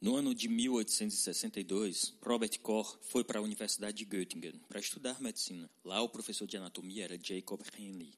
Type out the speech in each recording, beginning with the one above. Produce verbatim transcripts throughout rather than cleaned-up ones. No ano de mil oitocentos e sessenta e dois, Robert Koch foi para a Universidade de Göttingen para estudar medicina. Lá o professor de anatomia era Jacob Henle,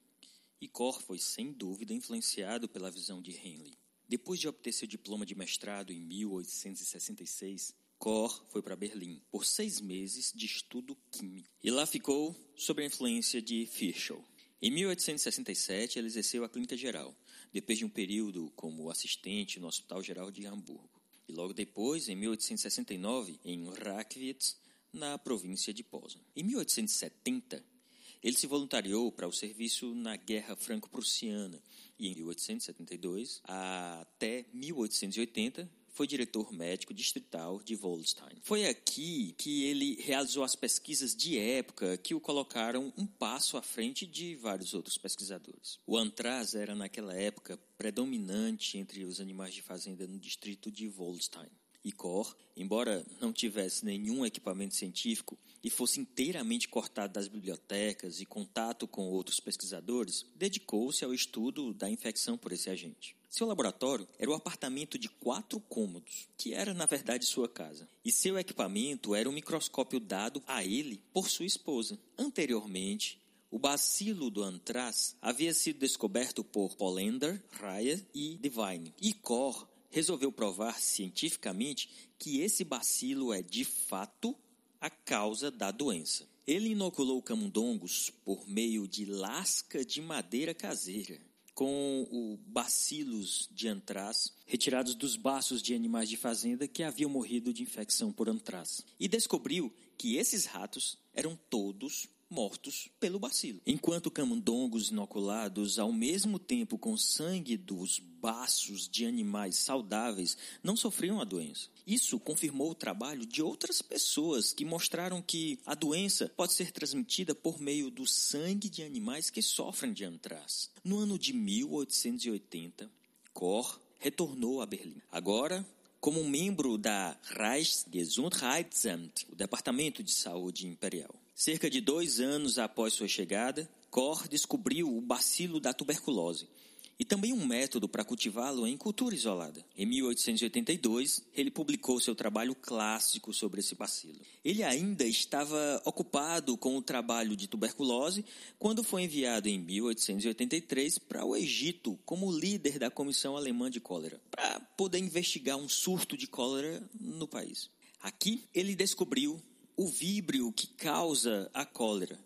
e Koch foi sem dúvida influenciado pela visão de Henle. Depois de obter seu diploma de mestrado em mil oitocentos e sessenta e seis, Koch foi para Berlim por seis meses de estudo químico, e lá ficou sob a influência de Fischel. Em mil oitocentos e sessenta e sete, ele exerceu a clínica geral, depois de um período como assistente no Hospital Geral de Hamburgo. E logo depois, em mil oitocentos e sessenta e nove, em Rakvitz, na província de Poznań. Em mil oitocentos e setenta, ele se voluntariou para o serviço na Guerra Franco-Prussiana e, em mil oitocentos e setenta e dois até mil oitocentos e oitenta, foi diretor médico distrital de Wollstein. Foi aqui que ele realizou as pesquisas de época que o colocaram um passo à frente de vários outros pesquisadores. O antraz era, naquela época, predominante entre os animais de fazenda no distrito de Wollstein. E Koch, embora não tivesse nenhum equipamento científico e fosse inteiramente cortado das bibliotecas e contato com outros pesquisadores, dedicou-se ao estudo da infecção por esse agente. Seu laboratório era um apartamento de quatro cômodos, que era, na verdade, sua casa. E seu equipamento era um microscópio dado a ele por sua esposa. Anteriormente, o bacilo do antraz havia sido descoberto por Polender, Raya e Devine, e Koch resolveu provar cientificamente que esse bacilo é, de fato, a causa da doença. Ele inoculou camundongos por meio de lasca de madeira caseira, com o bacilos de antraz retirados dos baços de animais de fazenda que haviam morrido de infecção por antraz. E descobriu que esses ratos eram todos mortos pelo bacilo. Enquanto camundongos inoculados ao mesmo tempo com sangue dos baços de animais saudáveis não sofriam a doença. Isso confirmou o trabalho de outras pessoas que mostraram que a doença pode ser transmitida por meio do sangue de animais que sofrem de antraz. No ano de mil oitocentos e oitenta, Koch retornou a Berlim. Agora, como membro da Reichsgesundheitsamt, o Departamento de Saúde Imperial. Cerca de dois anos após sua chegada, Koch descobriu o bacilo da tuberculose e também um método para cultivá-lo em cultura isolada. Em mil oitocentos e oitenta e dois, ele publicou seu trabalho clássico sobre esse bacilo. Ele ainda estava ocupado com o trabalho de tuberculose quando foi enviado em mil oitocentos e oitenta e três para o Egito como líder da Comissão Alemã de Cólera, para poder investigar um surto de cólera no país. Aqui, ele descobriu o víbrio que causa a cólera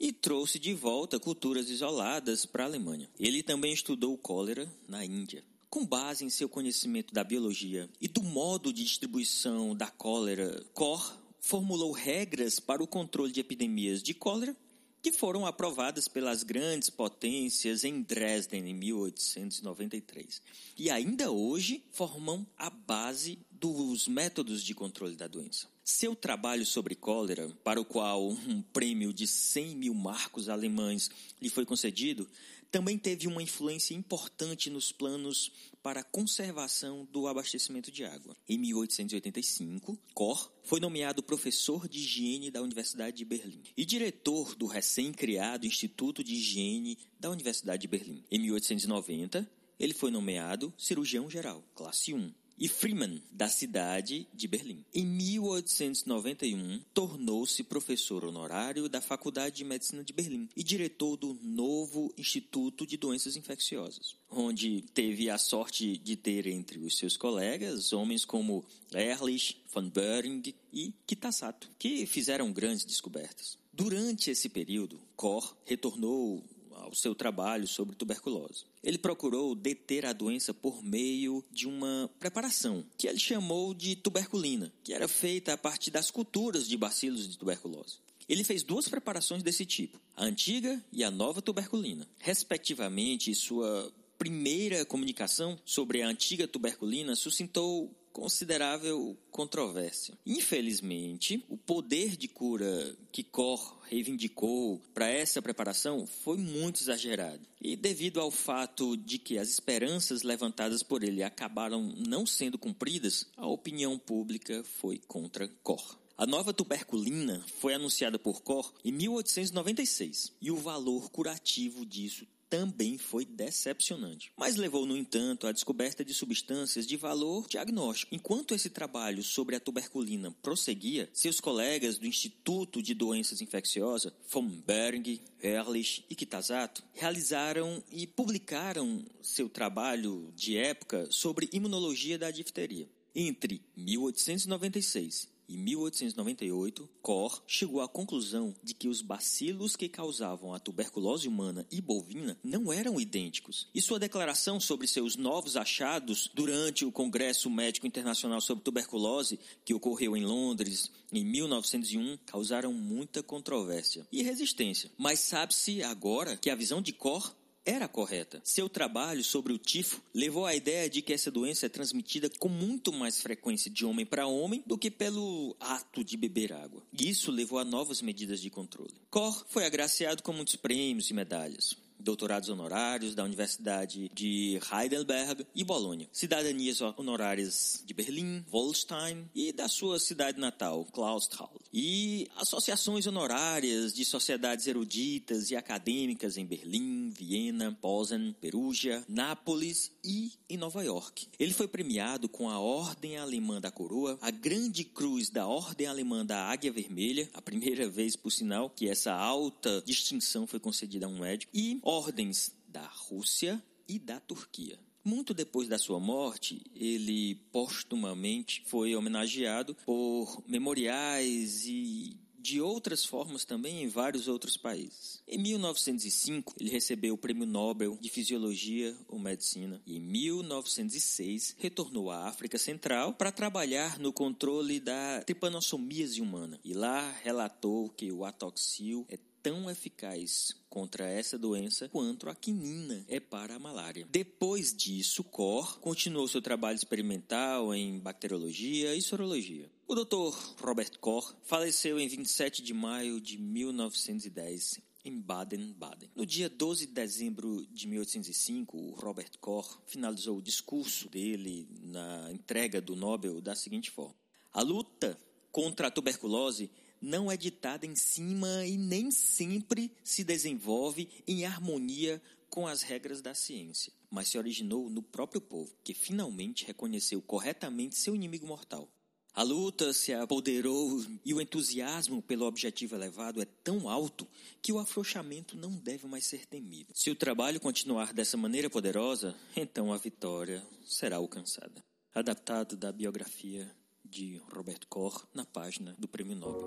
e trouxe de volta culturas isoladas para a Alemanha. Ele também estudou cólera na Índia. Com base em seu conhecimento da biologia e do modo de distribuição da cólera, Koch formulou regras para o controle de epidemias de cólera que foram aprovadas pelas grandes potências em Dresden em mil oitocentos e noventa e três e ainda hoje formam a base dos métodos de controle da doença. Seu trabalho sobre cólera, para o qual um prêmio de cem mil marcos alemães lhe foi concedido, também teve uma influência importante nos planos para a conservação do abastecimento de água. Em mil oitocentos e oitenta e cinco, Koch foi nomeado professor de higiene da Universidade de Berlim e diretor do recém-criado Instituto de Higiene da Universidade de Berlim. Em mil oitocentos e noventa, ele foi nomeado cirurgião-geral, classe um. E Freeman, da cidade de Berlim. Em mil oitocentos e noventa e um, tornou-se professor honorário da Faculdade de Medicina de Berlim e diretor do novo Instituto de Doenças Infecciosas, onde teve a sorte de ter entre os seus colegas homens como Ehrlich, von Behring e Kitasato, que fizeram grandes descobertas. Durante esse período, Koch retornou ao seu trabalho sobre tuberculose. Ele procurou deter a doença por meio de uma preparação, que ele chamou de tuberculina, que era feita a partir das culturas de bacilos de tuberculose. Ele fez duas preparações desse tipo, a antiga e a nova tuberculina. Respectivamente, sua primeira comunicação sobre a antiga tuberculina suscitou considerável controvérsia. Infelizmente, o poder de cura que Koch reivindicou para essa preparação foi muito exagerado. E devido ao fato de que as esperanças levantadas por ele acabaram não sendo cumpridas, a opinião pública foi contra Koch. A nova tuberculina foi anunciada por Koch em mil oitocentos e noventa e seis e o valor curativo disso também foi decepcionante, mas levou, no entanto, à descoberta de substâncias de valor diagnóstico. Enquanto esse trabalho sobre a tuberculina prosseguia, seus colegas do Instituto de Doenças Infecciosas, von Behring, Ehrlich e Kitasato, realizaram e publicaram seu trabalho de época sobre imunologia da difteria. Entre mil oitocentos e noventa e seis e mil oitocentos e noventa e oito, Koch chegou à conclusão de que os bacilos que causavam a tuberculose humana e bovina não eram idênticos. E sua declaração sobre seus novos achados durante o Congresso Médico Internacional sobre Tuberculose, que ocorreu em Londres em mil novecentos e um, causaram muita controvérsia e resistência. Mas sabe-se agora que a visão de Koch era correta. Seu trabalho sobre o tifo levou à ideia de que essa doença é transmitida com muito mais frequência de homem para homem do que pelo ato de beber água. Isso levou a novas medidas de controle. Koch foi agraciado com muitos prêmios e medalhas, doutorados honorários da Universidade de Heidelberg e Bolônia, cidadanias honorárias de Berlim, Wollstein e da sua cidade natal, Clausthal, e associações honorárias de sociedades eruditas e acadêmicas em Berlim, Viena, Poznań, Perugia, Nápoles e em Nova York. Ele foi premiado com a Ordem Alemã da Coroa, a Grande Cruz da Ordem Alemã da Águia Vermelha, a primeira vez, por sinal, que essa alta distinção foi concedida a um médico, e ordens da Rússia e da Turquia. Muito depois da sua morte, ele postumamente foi homenageado por memoriais e de outras formas também em vários outros países. Em mil novecentos e cinco, ele recebeu o Prêmio Nobel de Fisiologia ou Medicina e em mil novecentos e seis retornou à África Central para trabalhar no controle da tripanossomíase humana e lá relatou que o atoxil é tão eficaz contra essa doença quanto a quinina é para a malária. Depois disso, Koch continuou seu trabalho experimental em bacteriologia e sorologia. O doutor Robert Koch faleceu em vinte e sete de maio de mil novecentos e dez, em Baden-Baden. No dia doze de dezembro de mil oitocentos e cinco, o Robert Koch finalizou o discurso dele na entrega do Nobel da seguinte forma: a luta contra a tuberculose não é ditada em cima e nem sempre se desenvolve em harmonia com as regras da ciência, mas se originou no próprio povo, que finalmente reconheceu corretamente seu inimigo mortal. A luta se apoderou e o entusiasmo pelo objetivo elevado é tão alto que o afrouxamento não deve mais ser temido. Se o trabalho continuar dessa maneira poderosa, então a vitória será alcançada. Adaptado da biografia de Robert Koch, na página do Prêmio Nobel.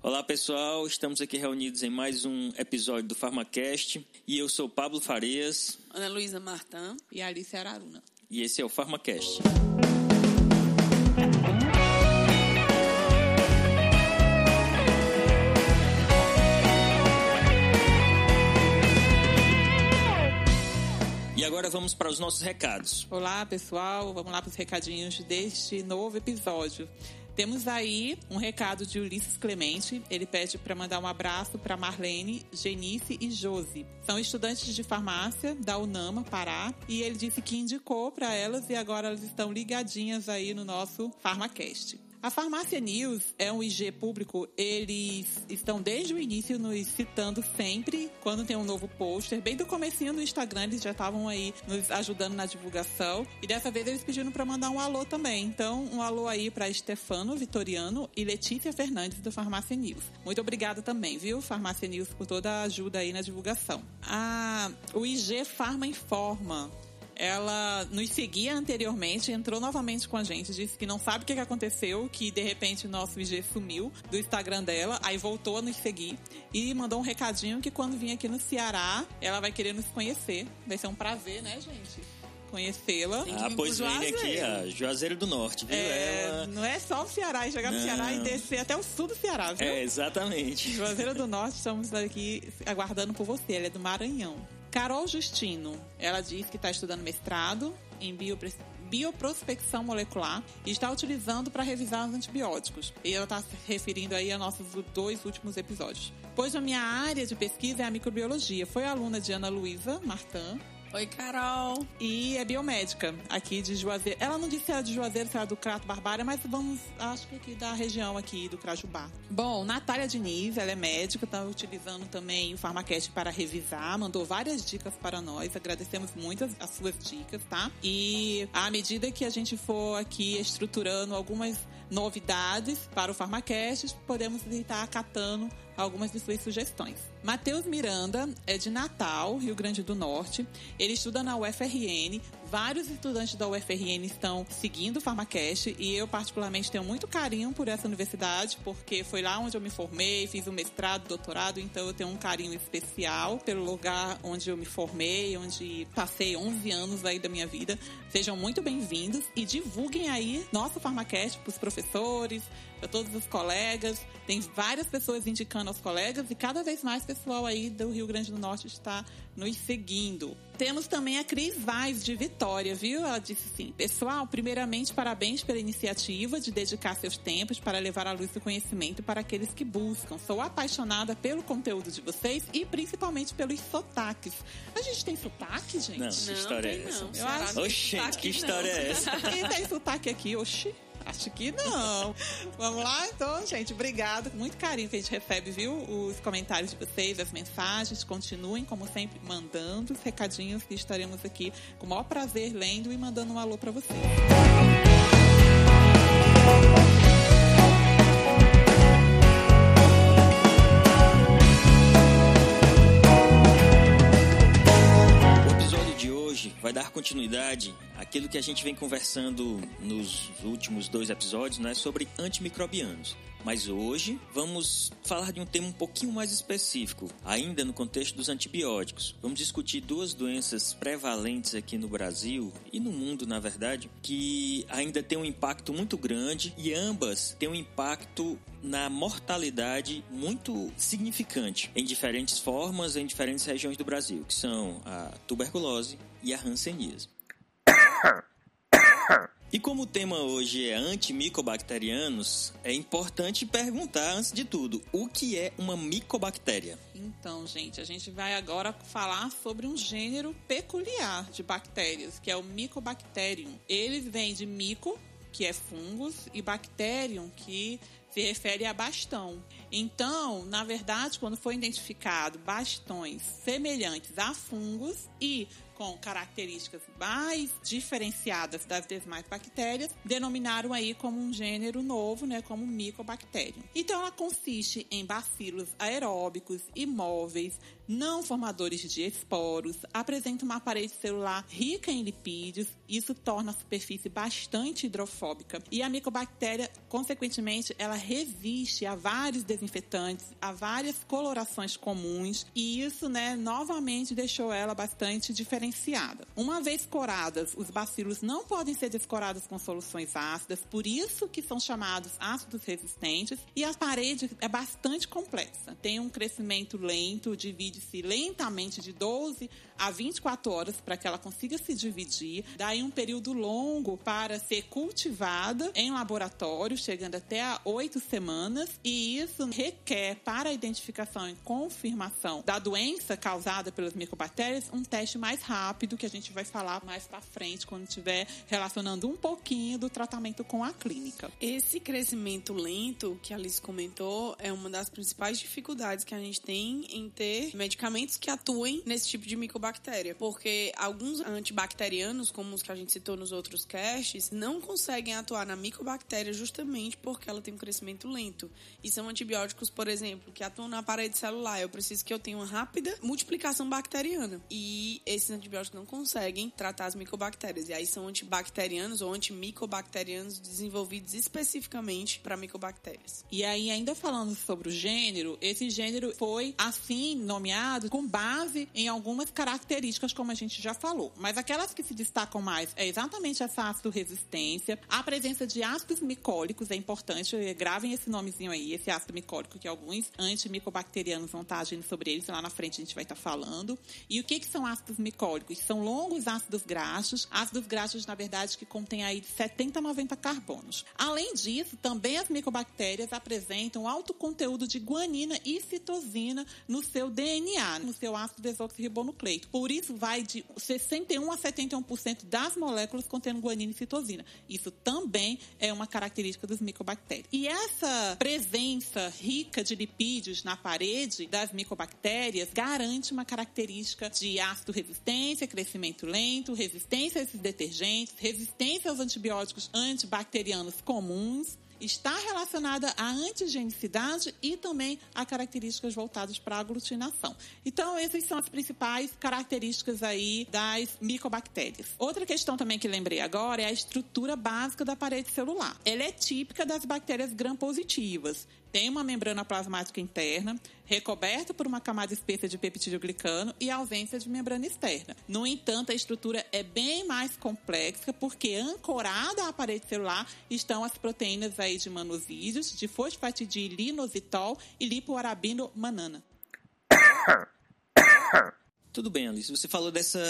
Olá pessoal, estamos aqui reunidos em mais um episódio do Farmacast e eu sou Pablo Farias, Ana Luísa Martam e Alice Araruna. E esse é o Farmacast. E agora vamos para os nossos recados. Olá, pessoal. Vamos lá para os recadinhos deste novo episódio. Temos aí um recado de Ulisses Clemente. Ele pede para mandar um abraço para Marlene, Genice e Josi. São estudantes de farmácia da UNAMA, Pará. E ele disse que indicou para elas e agora elas estão ligadinhas aí no nosso Farmacast. A Farmácia News é um I G público, eles estão desde o início nos citando sempre quando tem um novo pôster, bem do comecinho do Instagram, eles já estavam aí nos ajudando na divulgação, e dessa vez eles pediram para mandar um alô também, então um alô aí para Stefano Vitoriano e Letícia Fernandes do Farmácia News. Muito obrigada também, viu, Farmácia News, por toda a ajuda aí na divulgação. Ah, o I G Farma Informa, ela nos seguia anteriormente, entrou novamente com a gente, disse que não sabe o que aconteceu, que de repente o nosso I G sumiu do Instagram dela, aí voltou a nos seguir e mandou um recadinho que quando vir aqui no Ceará, ela vai querer nos conhecer. Vai ser um prazer, né, gente? Conhecê-la. Ah, pois vem aqui, a Juazeiro do Norte, viu? É, ela... Não é só o Ceará, é chegar no Ceará e descer até o sul do Ceará, viu? É, exatamente. Juazeiro do Norte, estamos aqui aguardando por você, ela é do Maranhão. Carol Justino, ela diz que está estudando mestrado em bioprospecção molecular e está utilizando para revisar os antibióticos. E ela está se referindo aí a nossos dois últimos episódios. Pois a minha área de pesquisa é a microbiologia. Foi aluna de Ana Luísa Martam. Oi, Carol! E é biomédica, aqui de Juazeiro. Ela não disse se era de Juazeiro, se era do Crato Barbária, mas vamos, acho que aqui da região aqui, do Crajubá. Bom, Natália Diniz, ela é médica, está utilizando também o Farmacast para revisar, mandou várias dicas para nós, agradecemos muito as, as suas dicas, tá? E à medida que a gente for aqui estruturando algumas novidades para o Farmacast, podemos estar acatando algumas de suas sugestões. Matheus Miranda é de Natal, Rio Grande do Norte. Ele estuda na U F R N. Vários estudantes da U F R N estão seguindo o Farmacast e eu, particularmente, tenho muito carinho por essa universidade, porque foi lá onde eu me formei, fiz o mestrado, doutorado, então eu tenho um carinho especial pelo lugar onde eu me formei, onde passei onze anos aí da minha vida. Sejam muito bem-vindos e divulguem aí nosso Farmacast para os professores, para todos os colegas. Tem várias pessoas indicando aos colegas e cada vez mais pessoal aí do Rio Grande do Norte está nos seguindo. Temos também a Cris Vaz, de Vitória, viu? Ela disse sim. Pessoal, primeiramente, parabéns pela iniciativa de dedicar seus tempos para levar à luz do conhecimento para aqueles que buscam. Sou apaixonada pelo conteúdo de vocês e principalmente pelos sotaques. A gente tem sotaque, gente? Não, que história não, é essa? Eu acho... Oxi, que história não. é essa? Quem tem sotaque aqui? Oxi. Acho que não. Vamos lá, então, gente. Obrigada. Muito carinho que a gente recebe, viu? Os comentários de vocês, as mensagens. Continuem, como sempre, mandando os recadinhos que estaremos aqui com o maior prazer lendo e mandando um alô para vocês. Vai dar continuidade àquilo que a gente vem conversando nos últimos dois episódios, né, sobre antimicrobianos. Mas hoje vamos falar de um tema um pouquinho mais específico, ainda no contexto dos antibióticos. Vamos discutir duas doenças prevalentes aqui no Brasil e no mundo, na verdade, que ainda têm um impacto muito grande e ambas têm um impacto na mortalidade muito significante em diferentes formas, em diferentes regiões do Brasil, que são a tuberculose e a hanseníase. E como o tema hoje é antimicobacterianos, é importante perguntar, antes de tudo, o que é uma micobactéria? Então, gente, a gente vai agora falar sobre um gênero peculiar de bactérias, que é o Mycobacterium. Ele vem de mico, que é fungos, e bacterium, que se refere a bastão. Então, na verdade, quando foi identificado bastões semelhantes a fungos e com características mais diferenciadas das demais bactérias, denominaram aí como um gênero novo, né, como micobactéria. Então, ela consiste em bacilos aeróbicos, imóveis, não formadores de esporos, apresenta uma parede celular rica em lipídios, isso torna a superfície bastante hidrofóbica. E a micobactéria, consequentemente, ela resiste a vários desinfetantes, a várias colorações comuns, e isso, né, novamente deixou ela bastante diferenciada. Uma vez coradas, os bacilos não podem ser descorados com soluções ácidas, por isso que são chamados ácidos resistentes, e a parede é bastante complexa, tem um crescimento lento, divide se lentamente de doze a vinte e quatro horas para que ela consiga se dividir, daí um período longo para ser cultivada em laboratório, chegando até a oito semanas, e isso requer, para a identificação e confirmação da doença causada pelas micobactérias, um teste mais rápido, que a gente vai falar mais para frente quando estiver relacionando um pouquinho do tratamento com a clínica. Esse crescimento lento que a Alice comentou é uma das principais dificuldades que a gente tem em ter medicamentos que atuem nesse tipo de micobactéria, porque alguns antibacterianos, como os que a gente citou nos outros casts, não conseguem atuar na micobactéria justamente porque ela tem um crescimento lento. E são antibióticos, por exemplo, que atuam na parede celular. Eu preciso que eu tenha uma rápida multiplicação bacteriana. E esses antibióticos não conseguem tratar as micobactérias. E aí são antibacterianos ou antimicobacterianos desenvolvidos especificamente para micobactérias. E aí, ainda falando sobre o gênero, esse gênero foi assim nomeado com base em algumas características, como a gente já falou. Mas aquelas que se destacam mais é exatamente essa ácido resistência. A presença de ácidos micólicos é importante, é gravem esse nomezinho aí, esse ácido micólico, que alguns antimicobacterianos vão estar agindo sobre eles, lá na frente a gente vai estar falando. E o que, que são ácidos micólicos? São longos ácidos graxos, ácidos graxos, na verdade, que contêm aí de setenta a noventa carbonos. Além disso, também as micobactérias apresentam alto conteúdo de guanina e citosina no seu D N A, no seu ácido desoxirribonucleico. Por isso, vai de sessenta e um a setenta e um por cento das moléculas contendo guanina e citosina. Isso também é uma característica dos micobactérias. E essa presença rica de lipídios na parede das micobactérias garante uma característica de ácido resistência, crescimento lento, resistência a esses detergentes, resistência aos antibióticos antibacterianos comuns. Está relacionada à antigenicidade e também a características voltadas para a aglutinação. Então, essas são as principais características aí das micobactérias. Outra questão também que lembrei agora é a estrutura básica da parede celular. Ela é típica das bactérias gram-positivas. Tem uma membrana plasmática interna, recoberta por uma camada espessa de peptidoglicano e ausência de membrana externa. No entanto, a estrutura é bem mais complexa, porque ancorada à parede celular estão as proteínas aí de manusídeos, de fosfatidil inositol e lipoarabinomanana. Tudo bem, Alice. Você falou dessa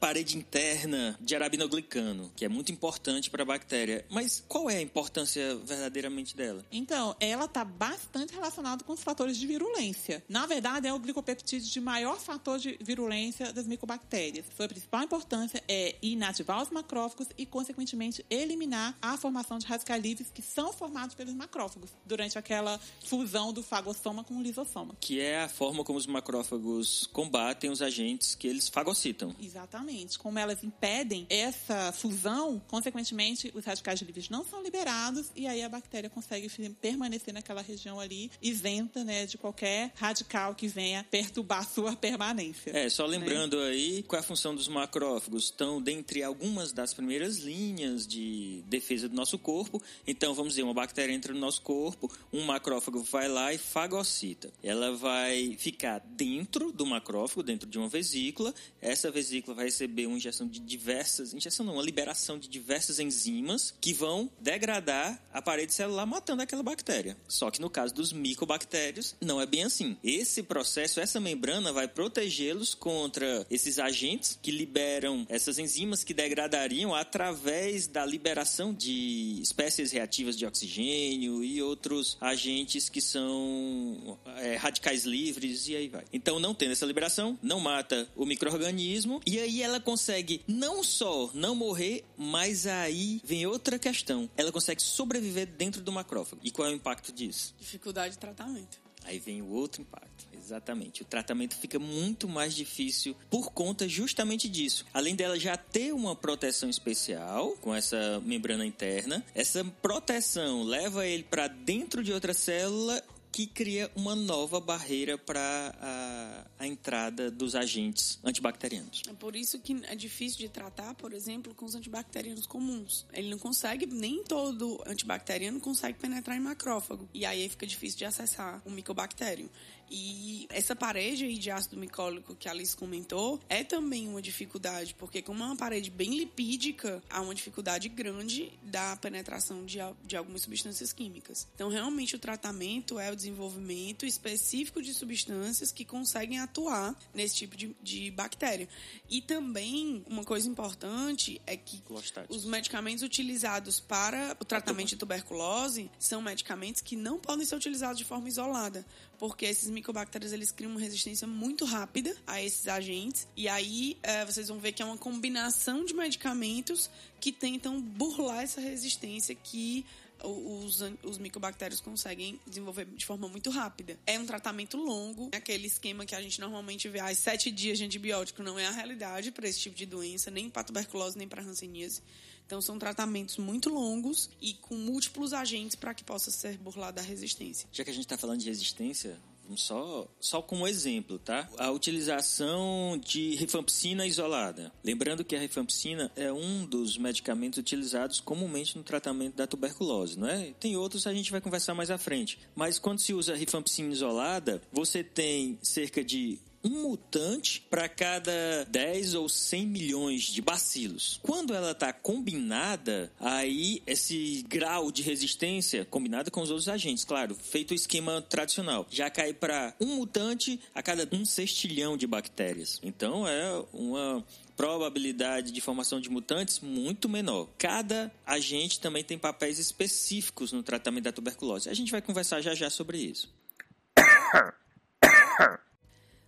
parede interna de arabinoglicano, que é muito importante para a bactéria. Mas qual é a importância verdadeiramente dela? Então, ela está bastante relacionada com os fatores de virulência. Na verdade, é o glicopeptídeo de maior fator de virulência das micobactérias. Sua principal importância é inativar os macrófagos e, consequentemente, eliminar a formação de radicais livres que são formados pelos macrófagos durante aquela fusão do fagossoma com o lisossoma. Que é a forma como os macrófagos combatem os agentes que eles fagocitam. Exatamente. Como elas impedem essa fusão, consequentemente, os radicais livres não são liberados e aí a bactéria consegue permanecer naquela região ali, isenta, né, de qualquer radical que venha perturbar sua permanência. É, só lembrando, né, aí, qual é a função dos macrófagos? Estão dentre algumas das primeiras linhas de defesa do nosso corpo. Então, vamos dizer, uma bactéria entra no nosso corpo, um macrófago vai lá e fagocita. Ela vai ficar dentro do macrófago, dentro de uma vesícula, essa vesícula vai receber uma injeção de diversas, injeção não, uma liberação de diversas enzimas que vão degradar a parede celular, matando aquela bactéria. Só que no caso dos micobactérios, não é bem assim. Esse processo, essa membrana vai protegê-los contra esses agentes que liberam essas enzimas que degradariam através da liberação de espécies reativas de oxigênio e outros agentes que são é, radicais livres e aí vai. Então, não tendo essa liberação, não mata o micro-organismo, e aí ela consegue não só não morrer, mas aí vem outra questão. Ela consegue sobreviver dentro do macrófago. E qual é o impacto disso? Dificuldade de tratamento. Aí vem o outro impacto. Exatamente. O tratamento fica muito mais difícil por conta justamente disso. Além dela já ter uma proteção especial com essa membrana interna, essa proteção leva ele para dentro de outra célula que cria uma nova barreira para a, a entrada dos agentes antibacterianos. É por isso que é difícil de tratar, por exemplo, com os antibacterianos comuns. Ele não consegue, nem todo antibacteriano consegue penetrar em macrófago. E aí fica difícil de acessar o micobactério. E essa parede aí de ácido micólico que a Alice comentou é também uma dificuldade, porque como é uma parede bem lipídica, há uma dificuldade grande da penetração de, de algumas substâncias químicas. Então, realmente, o tratamento é o desenvolvimento específico de substâncias que conseguem atuar nesse tipo de, de bactéria. E também, uma coisa importante é que os medicamentos utilizados para o tratamento de tuberculose são medicamentos que não podem ser utilizados de forma isolada, porque esses micobactérias, eles criam uma resistência muito rápida a esses agentes. E aí, é, vocês vão ver que é uma combinação de medicamentos que tentam burlar essa resistência que os, os micobactérios conseguem desenvolver de forma muito rápida. É um tratamento longo. Aquele esquema que a gente normalmente vê, as sete dias de antibiótico, não é a realidade para esse tipo de doença, nem para tuberculose, nem para hanseníase. Então, são tratamentos muito longos e com múltiplos agentes para que possa ser burlada a resistência. Já que a gente está falando de resistência, Só, só como exemplo, tá? A utilização de rifampicina isolada. Lembrando que a rifampicina é um dos medicamentos utilizados comumente no tratamento da tuberculose, não é? Tem outros, a gente vai conversar mais à frente. Mas quando se usa rifampicina isolada, você tem cerca de um mutante para cada dez ou cem milhões de bacilos. Quando ela está combinada, aí esse grau de resistência, combinada com os outros agentes, claro, feito o esquema tradicional, já cai para um mutante a cada um sextilhão de bactérias. Então é uma probabilidade de formação de mutantes muito menor. Cada agente também tem papéis específicos no tratamento da tuberculose. A gente vai conversar já já sobre isso.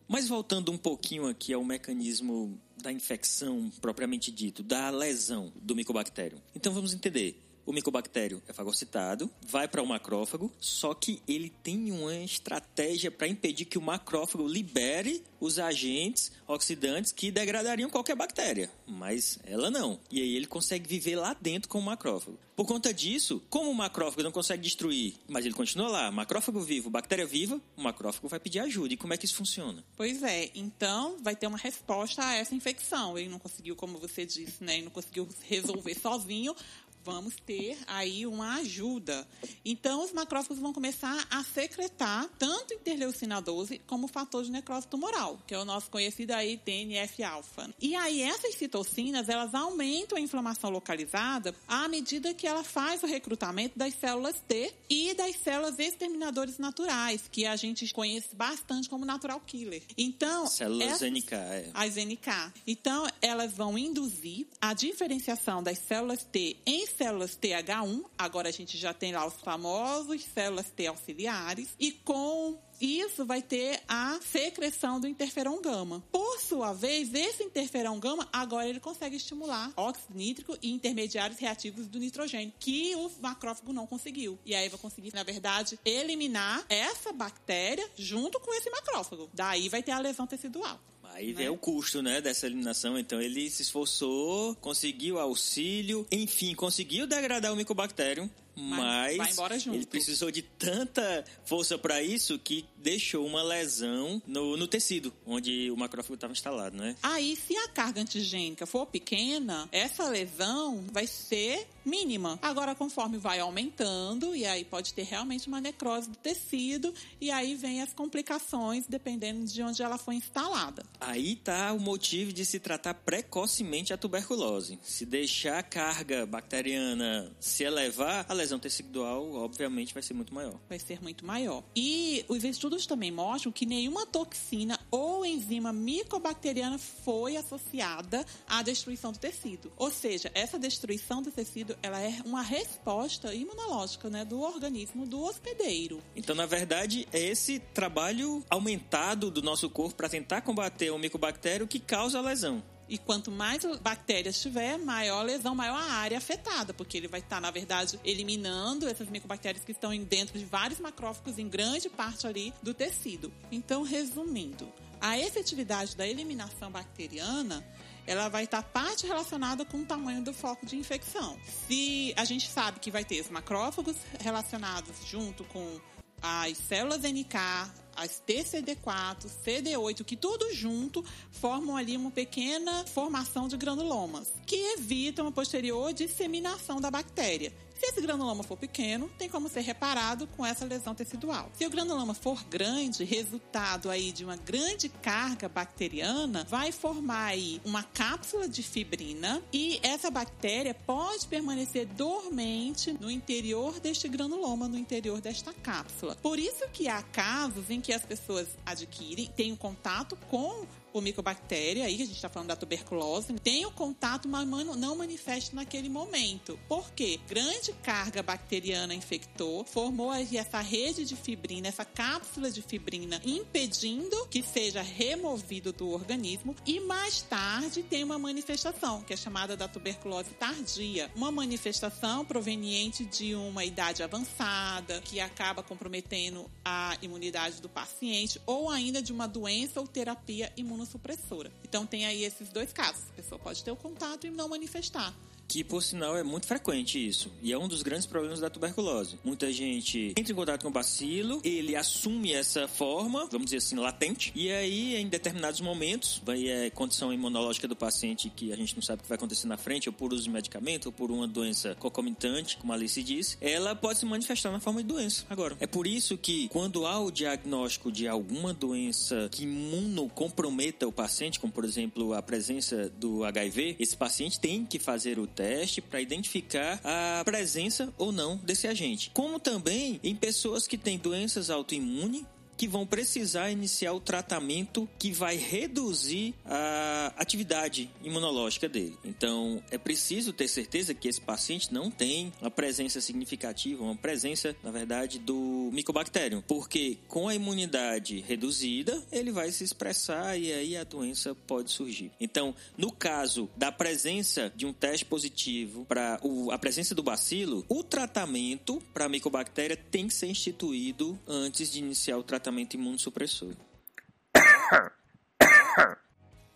Mas voltando um pouquinho aqui ao mecanismo da infecção propriamente dito, da lesão do micobactério. Então vamos entender. O micobactério é fagocitado, vai para o macrófago, só que ele tem uma estratégia para impedir que o macrófago libere os agentes oxidantes que degradariam qualquer bactéria, mas ela não. E aí ele consegue viver lá dentro com o macrófago. Por conta disso, como o macrófago não consegue destruir, mas ele continua lá, macrófago vivo, bactéria viva, o macrófago vai pedir ajuda. E como é que isso funciona? Pois é, então vai ter uma resposta a essa infecção. Ele não conseguiu, como você disse, né? Ele não conseguiu resolver sozinho. Vamos ter aí uma ajuda. Então, os macrófagos vão começar a secretar tanto interleucina doze como o fator de necrose tumoral, que é o nosso conhecido aí T N F alfa. E aí, essas citocinas, elas aumentam a inflamação localizada à medida que ela faz o recrutamento das células T e das células exterminadoras naturais, que a gente conhece bastante como natural killer. Então, células essas, N K. É. As N K. Então, elas vão induzir a diferenciação das células T em células T H um, agora a gente já tem lá os famosos células T auxiliares, e com isso vai ter a secreção do interferon gama. Por sua vez, esse interferon gama, agora ele consegue estimular óxido nítrico e intermediários reativos do nitrogênio, que o macrófago não conseguiu. E aí vai conseguir, na verdade, eliminar essa bactéria junto com esse macrófago. Daí vai ter a lesão tecidual. Aí é o custo, né, dessa eliminação. Então ele se esforçou, conseguiu auxílio, enfim, conseguiu degradar o micobactério, mas, mas vai embora junto. Ele precisou de tanta força para isso que deixou uma lesão no, no tecido, onde o macrófago estava instalado, né? Aí, se a carga antigênica for pequena, essa lesão vai ser mínima. Agora, conforme vai aumentando, e aí pode ter realmente uma necrose do tecido, e aí vem as complicações, dependendo de onde ela foi instalada. Aí tá o motivo de se tratar precocemente a tuberculose. Se deixar a carga bacteriana se elevar, a lesão A lesão tecidual, obviamente, vai ser muito maior. Vai ser muito maior. E os estudos também mostram que nenhuma toxina ou enzima micobacteriana foi associada à destruição do tecido. Ou seja, essa destruição do tecido, ela é uma resposta imunológica, né, do organismo do hospedeiro. Então, na verdade, é esse trabalho aumentado do nosso corpo para tentar combater o micobactério que causa a lesão. E quanto mais bactérias tiver, maior a lesão, maior a área afetada, porque ele vai estar, na verdade, eliminando essas micobactérias que estão dentro de vários macrófagos em grande parte ali do tecido. Então, resumindo, a efetividade da eliminação bacteriana, ela vai estar parte relacionada com o tamanho do foco de infecção. Se a gente sabe que vai ter os macrófagos relacionados junto com as células N K, as T C D quatro, C D oito, que tudo junto formam ali uma pequena formação de granulomas, que evitam a posterior disseminação da bactéria. Se esse granuloma for pequeno, tem como ser reparado com essa lesão tecidual. Se o granuloma for grande, resultado aí de uma grande carga bacteriana, vai formar aí uma cápsula de fibrina e essa bactéria pode permanecer dormente no interior deste granuloma, no interior desta cápsula. Por isso que há casos em que as pessoas adquirem, têm um contato com o micobactéria, aí a gente está falando da tuberculose, tem o contato, mas não manifesta naquele momento. Por quê? Grande carga bacteriana infectou, formou essa rede de fibrina, essa cápsula de fibrina, impedindo que seja removido do organismo, e mais tarde tem uma manifestação, que é chamada da tuberculose tardia. Uma manifestação proveniente de uma idade avançada, que acaba comprometendo a imunidade do paciente, ou ainda de uma doença ou terapia imunossupressora. Então tem aí esses dois casos. A pessoa pode ter o contato e não manifestar. que, por sinal, é muito frequente isso. E é um dos grandes problemas da tuberculose. Muita gente entra em contato com o bacilo, ele assume essa forma, vamos dizer assim, latente, e aí, em determinados momentos, aí é condição imunológica do paciente que a gente não sabe o que vai acontecer na frente, ou por uso de medicamento, ou por uma doença concomitante, como a Alice disse, ela pode se manifestar na forma de doença. Agora, é por isso que, quando há o diagnóstico de alguma doença que imunocomprometa o paciente, como, por exemplo, a presença do agá i vê, esse paciente tem que fazer o teste para identificar a presença ou não desse agente. Como também em pessoas que têm doenças autoimunes, que vão precisar iniciar o tratamento que vai reduzir a atividade imunológica dele. Então, é preciso ter certeza que esse paciente não tem uma presença significativa, uma presença, na verdade, do micobactério, porque com a imunidade reduzida, ele vai se expressar e aí a doença pode surgir. Então, no caso da presença de um teste positivo para a presença do bacilo, o tratamento para a micobactéria tem que ser instituído antes de iniciar o tratamento imunossupressor.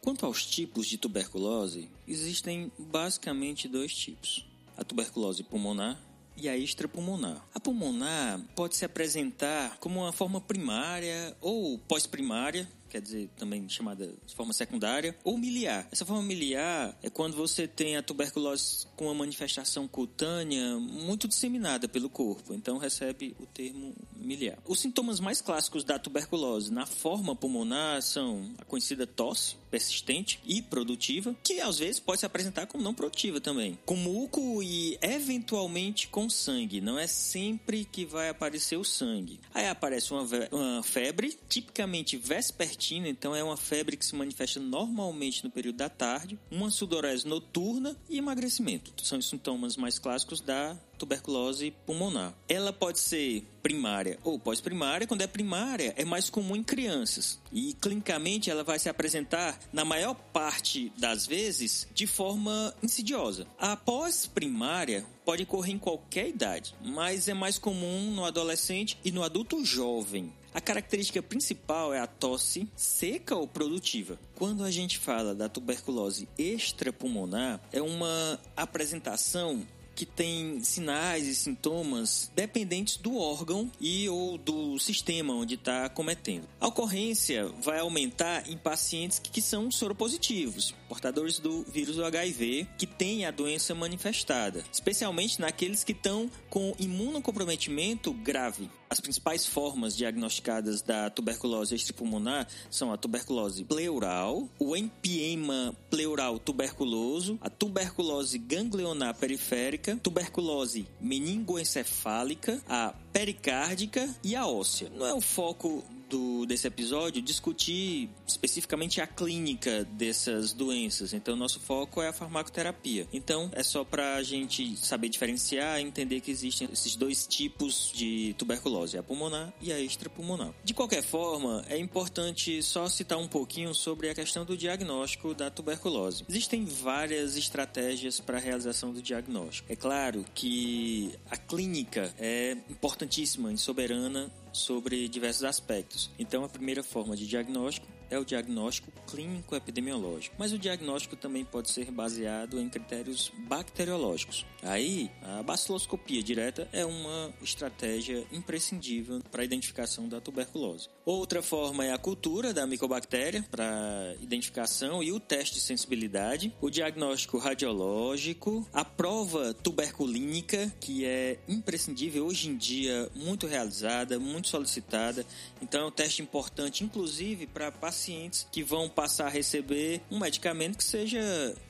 Quanto aos tipos de tuberculose, existem basicamente dois tipos: a tuberculose pulmonar e a extrapulmonar. A pulmonar pode se apresentar como uma forma primária ou pós-primária, quer dizer, também chamada de forma secundária, ou miliar. Essa forma miliar é quando você tem a tuberculose com uma manifestação cutânea muito disseminada pelo corpo, então recebe o termo miliar. Os sintomas mais clássicos da tuberculose na forma pulmonar são a conhecida tosse persistente e produtiva, que às vezes pode se apresentar como não produtiva também, com muco e eventualmente com sangue. Não é sempre que vai aparecer o sangue. Aí aparece uma, ve- uma febre, tipicamente vespertina. Então é uma febre que se manifesta normalmente no período da tarde, uma sudorese noturna e emagrecimento. São os sintomas mais clássicos da tuberculose pulmonar. Ela pode ser primária ou pós-primária. Quando é primária, é mais comum em crianças e clinicamente ela vai se apresentar na maior parte das vezes de forma insidiosa. A pós-primária pode ocorrer em qualquer idade, mas é mais comum no adolescente e no adulto jovem. A característica principal é a tosse seca ou produtiva. Quando a gente fala da tuberculose extrapulmonar, é uma apresentação que tem sinais e sintomas dependentes do órgão e ou do sistema onde está acometendo. A ocorrência vai aumentar em pacientes que, que são soropositivos, portadores do vírus do agá i vê, que têm a doença manifestada, especialmente naqueles que estão com imunocomprometimento grave. As principais formas diagnosticadas da tuberculose extrapulmonar são a tuberculose pleural, o empiema pleural tuberculoso, a tuberculose ganglionar periférica, tuberculose meningoencefálica, a pericárdica e a óssea. Não é o foco do, desse episódio discutir especificamente a clínica dessas doenças, então nosso foco é a farmacoterapia. Então é só para a gente saber diferenciar e entender que existem esses dois tipos de tuberculose, a pulmonar e a extrapulmonar. De qualquer forma, é importante só citar um pouquinho sobre a questão do diagnóstico da tuberculose. Existem várias estratégias para a realização do diagnóstico. É claro que a clínica é importantíssima e soberana sobre diversos aspectos. Então, a primeira forma de diagnóstico é o diagnóstico clínico-epidemiológico. Mas o diagnóstico também pode ser baseado em critérios bacteriológicos. Aí, a baciloscopia direta é uma estratégia imprescindível para a identificação da tuberculose. Outra forma é a cultura da micobactéria para identificação e o teste de sensibilidade, o diagnóstico radiológico, a prova tuberculínica, que é imprescindível hoje em dia, muito realizada, muito solicitada. Então, é um teste importante, inclusive, para pacientes pacientes que vão passar a receber um medicamento que seja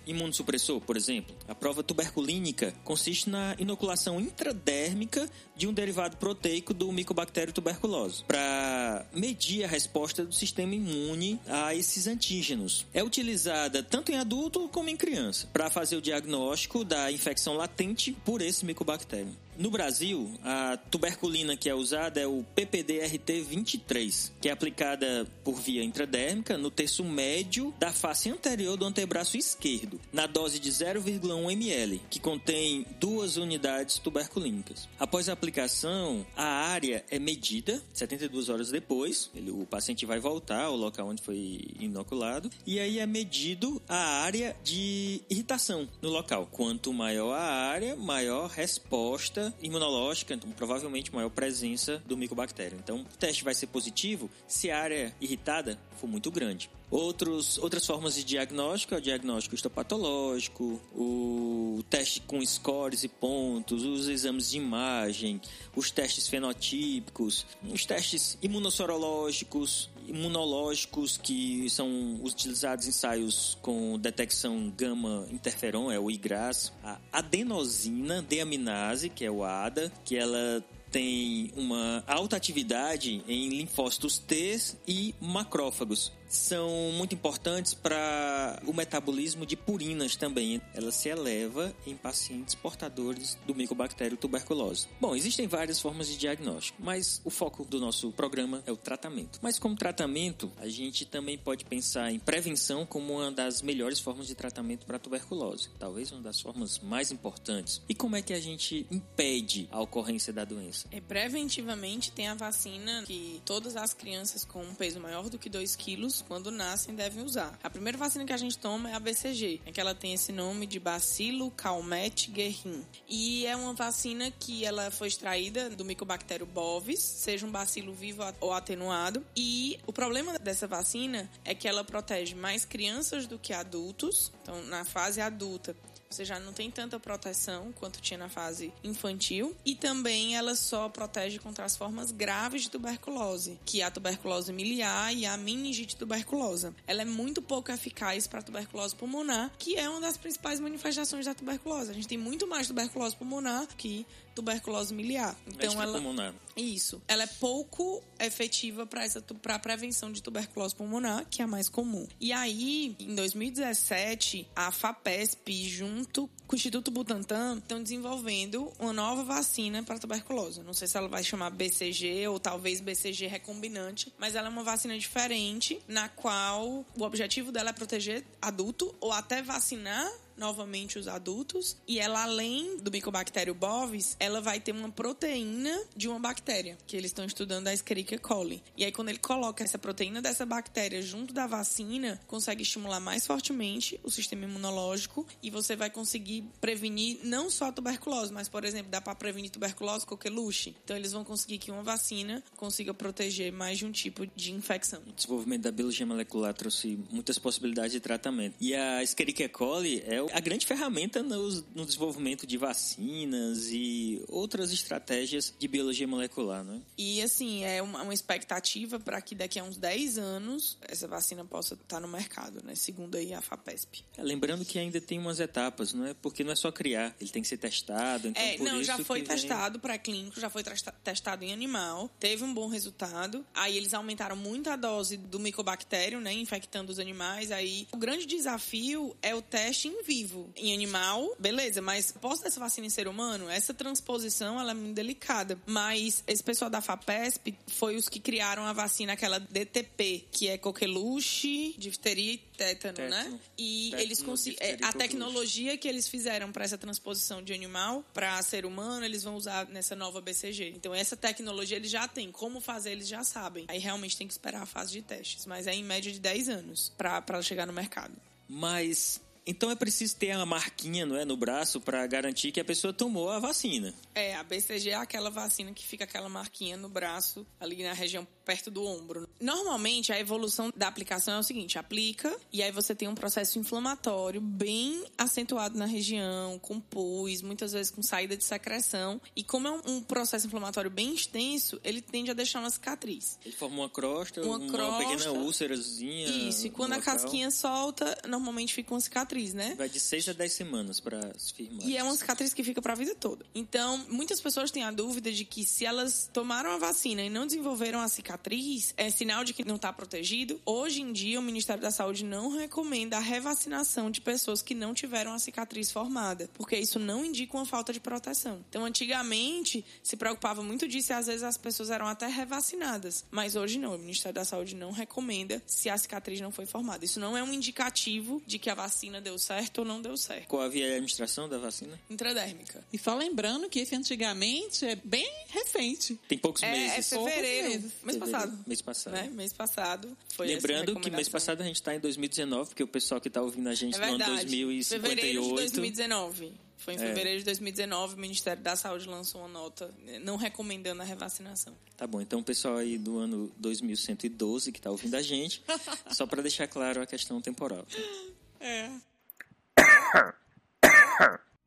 imunossupressor, por exemplo. A prova tuberculínica consiste na inoculação intradérmica de um derivado proteico do micobactério tuberculose para medir a resposta do sistema imune a esses antígenos. É utilizada tanto em adulto como em criança para fazer o diagnóstico da infecção latente por esse micobactério. No Brasil, a tuberculina que é usada é o P P D R T vinte e três, que é aplicada por via intradérmica no terço médio da face anterior do antebraço esquerdo. líquido na dose de zero vírgula um mililitros, que contém duas unidades tuberculínicas. Após a aplicação, a área é medida, setenta e duas horas depois, ele, o paciente vai voltar ao local onde foi inoculado, e aí é medido a área de irritação no local. Quanto maior a área, maior resposta imunológica, então provavelmente maior presença do micobactério. Então o teste vai ser positivo se a área irritada for muito grande. Outros, outras formas de diagnóstico é o diagnóstico histopatológico, o teste com scores e pontos, os exames de imagem, os testes fenotípicos, os testes imunossorológicos, imunológicos, que são utilizados em ensaios com detecção gama-interferon, é o IGRAS, a adenosina deaminase, que é o ADA, que ela tem uma alta atividade em linfócitos T e macrófagos. São muito importantes para o metabolismo de purinas também. Ela se eleva em pacientes portadores do micobactério tuberculose. Bom, existem várias formas de diagnóstico, mas o foco do nosso programa é o tratamento. Mas como tratamento, a gente também pode pensar em prevenção como uma das melhores formas de tratamento para a tuberculose. Talvez uma das formas mais importantes. E como é que a gente impede a ocorrência da doença? É, preventivamente tem a vacina que todas as crianças com um peso maior do que dois quilos quando nascem devem usar. A primeira vacina que a gente toma é a B C G, é que ela tem esse nome de Bacilo Calmette Guerin, e é uma vacina que ela foi extraída do micobactério bovis, seja um bacilo vivo ou atenuado, e o problema dessa vacina é que ela protege mais crianças do que adultos. Então na fase adulta você já não tem tanta proteção quanto tinha na fase infantil, e também ela só protege contra as formas graves de tuberculose, que é a tuberculose miliar e a meningite tuberculosa. Ela é muito pouco eficaz para a tuberculose pulmonar, que é uma das principais manifestações da tuberculose. A gente tem muito mais tuberculose pulmonar que tuberculose miliar. Então ela pulmonar. Isso. Ela é pouco efetiva para essa para a prevenção de tuberculose pulmonar, que é a mais comum. E aí, em dois mil e dezessete, a FAPESP junto com o Instituto Butantan estão desenvolvendo uma nova vacina para tuberculose. Não sei se ela vai chamar B C G ou talvez B C G recombinante, mas ela é uma vacina diferente na qual o objetivo dela é proteger adulto ou até vacinar novamente os adultos, e ela, além do micobactério bovis, ela vai ter uma proteína de uma bactéria que eles estão estudando, a Escherichia coli, e aí quando ele coloca essa proteína dessa bactéria junto da vacina, consegue estimular mais fortemente o sistema imunológico, e você vai conseguir prevenir não só a tuberculose, mas, por exemplo, dá para prevenir tuberculose, coqueluche. Então eles vão conseguir que uma vacina consiga proteger mais de um tipo de infecção. O desenvolvimento da biologia molecular trouxe muitas possibilidades de tratamento, e a Escherichia coli é a grande ferramenta no desenvolvimento de vacinas e outras estratégias de biologia molecular, né? E, assim, é uma expectativa para que daqui a uns dez anos essa vacina possa estar no mercado, né? Segundo aí a FAPESP. É, lembrando que ainda tem umas etapas, não é? Porque não é só criar, ele tem que ser testado. Então é, por não, isso já foi testado vem... pré-clínico, já foi tra- testado em animal, teve um bom resultado. Aí eles aumentaram muito a dose do micobactério, né? Infectando os animais. Aí o grande desafio é o teste em vivo. Em animal, beleza, mas posso dar essa vacina em ser humano? Essa transposição, ela é muito delicada. Mas esse pessoal da FAPESP foi os que criaram a vacina, aquela D T P, que é coqueluche, difteria e tétano, tétano. né? E tétano, eles consegu... a tecnologia que eles fizeram para essa transposição de animal para ser humano, eles vão usar nessa nova B C G. Então essa tecnologia eles já têm. Como fazer, eles já sabem. Aí realmente tem que esperar a fase de testes. Mas é em média de dez anos para chegar no mercado. Mas... então é preciso ter a marquinha, não é, no braço para garantir que a pessoa tomou a vacina. É, a B C G é aquela vacina que fica aquela marquinha no braço, ali na região perto do ombro. Normalmente, a evolução da aplicação é o seguinte: aplica e aí você tem um processo inflamatório bem acentuado na região, com pus, muitas vezes com saída de secreção. E como é um processo inflamatório bem extenso, ele tende a deixar uma cicatriz. Ele forma uma crosta, uma, uma crosta, pequena úlcerazinha. Isso, e quando a casquinha solta, normalmente fica uma cicatriz. Né? Vai de seis a dez semanas para se firmar. E é uma cicatriz que fica para a vida toda. Então, muitas pessoas têm a dúvida de que se elas tomaram a vacina e não desenvolveram a cicatriz, é sinal de que não está protegido. Hoje em dia, o Ministério da Saúde não recomenda a revacinação de pessoas que não tiveram a cicatriz formada, porque isso não indica uma falta de proteção. Então, antigamente, se preocupava muito disso e às vezes as pessoas eram até revacinadas. Mas hoje não, o Ministério da Saúde não recomenda se a cicatriz não foi formada. Isso não é um indicativo de que a vacina deu certo ou não deu certo. Qual a via de administração da vacina? Intradérmica. E só lembrando que esse antigamente é bem recente. Tem poucos é, meses. É fevereiro. Meses. Mês passado. Mês passado. Né? Mês passado. Foi lembrando que mês passado a gente está em dois mil e dezenove, porque o pessoal que está ouvindo a gente é no ano dois mil e cinquenta e oito... Fevereiro de dois mil e dezenove. Foi em fevereiro é. de dois mil e dezenove, o Ministério da Saúde lançou uma nota não recomendando a revacinação. Tá bom, então o pessoal aí do ano dois mil cento e doze que tá ouvindo a gente, só para deixar claro a questão temporal. Tá? É.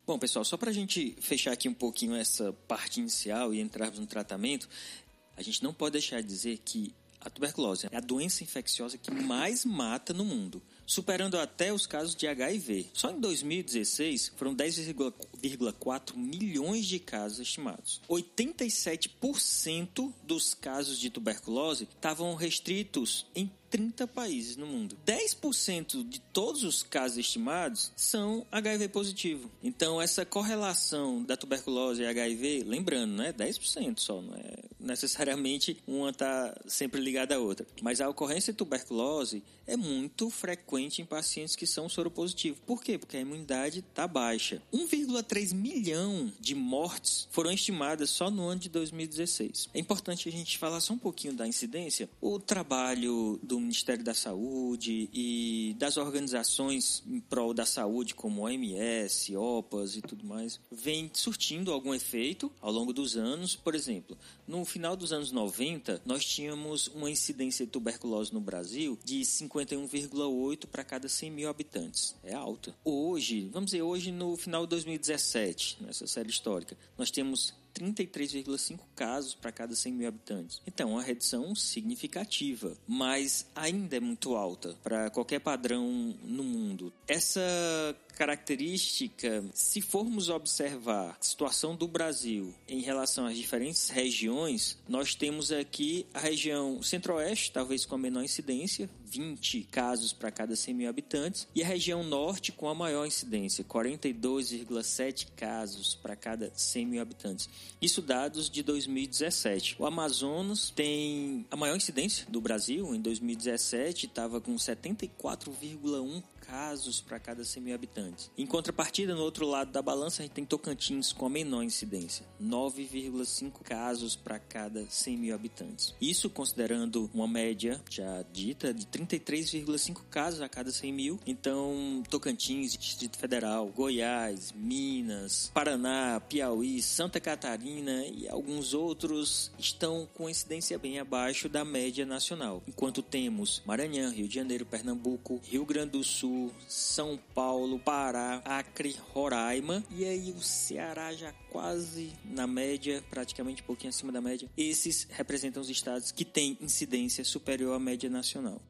Bom, pessoal, só pra gente fechar aqui um pouquinho essa parte inicial e entrarmos no tratamento, a gente não pode deixar de dizer que a tuberculose é a doença infecciosa que mais mata no mundo, superando até os casos de agá i vê. Só em dois mil e dezesseis foram dez vírgula quatro milhões de casos estimados. oitenta e sete por cento dos casos de tuberculose estavam restritos em trinta países no mundo. dez por cento de todos os casos estimados são agá i vê positivo. Então, essa correlação da tuberculose e agá i vê, lembrando, né, dez por cento só, não é necessariamente uma está sempre ligada à outra. Mas a ocorrência de tuberculose é muito frequente em pacientes que são soropositivos. Por quê? Porque a imunidade está baixa. um vírgula três milhão de mortes foram estimadas só no ano de dois mil e dezesseis. É importante a gente falar só um pouquinho da incidência. O trabalho do Ministério da Saúde e das organizações em prol da saúde, como a ó eme esse, O P A S e tudo mais, vem surtindo algum efeito ao longo dos anos. Por exemplo, no final dos anos noventa, nós tínhamos uma incidência de tuberculose no Brasil de cinquenta e um vírgula oito para cada cem mil habitantes. É alta. Hoje, vamos dizer, hoje no final de dois mil e dezessete, nessa série histórica, nós temos trinta e três vírgula cinco casos para cada cem mil habitantes. Então, uma redução significativa, mas ainda é muito alta para qualquer padrão no mundo. Essa característica, se formos observar a situação do Brasil em relação às diferentes regiões, nós temos aqui a região centro-oeste, talvez com a menor incidência, vinte casos para cada cem mil habitantes, e a região norte com a maior incidência, quarenta e dois vírgula sete casos para cada cem mil habitantes. Isso dados de dois mil e dezessete. O Amazonas tem a maior incidência do Brasil, em dois mil e dezessete estava com setenta e quatro vírgula um casos para cada cem mil habitantes. Em contrapartida, no outro lado da balança, a gente tem Tocantins com a menor incidência, nove vírgula cinco casos para cada cem mil habitantes. Isso considerando uma média já dita de trinta e três vírgula cinco casos a cada cem mil. Então, Tocantins, Distrito Federal, Goiás, Minas, Paraná, Piauí, Santa Catarina e alguns outros estão com incidência bem abaixo da média nacional. Enquanto temos Maranhão, Rio de Janeiro, Pernambuco, Rio Grande do Sul, São Paulo, Pará, Acre, Roraima, e aí o Ceará já quase na média, praticamente um pouquinho acima da média. Esses representam os estados que têm incidência superior à média nacional.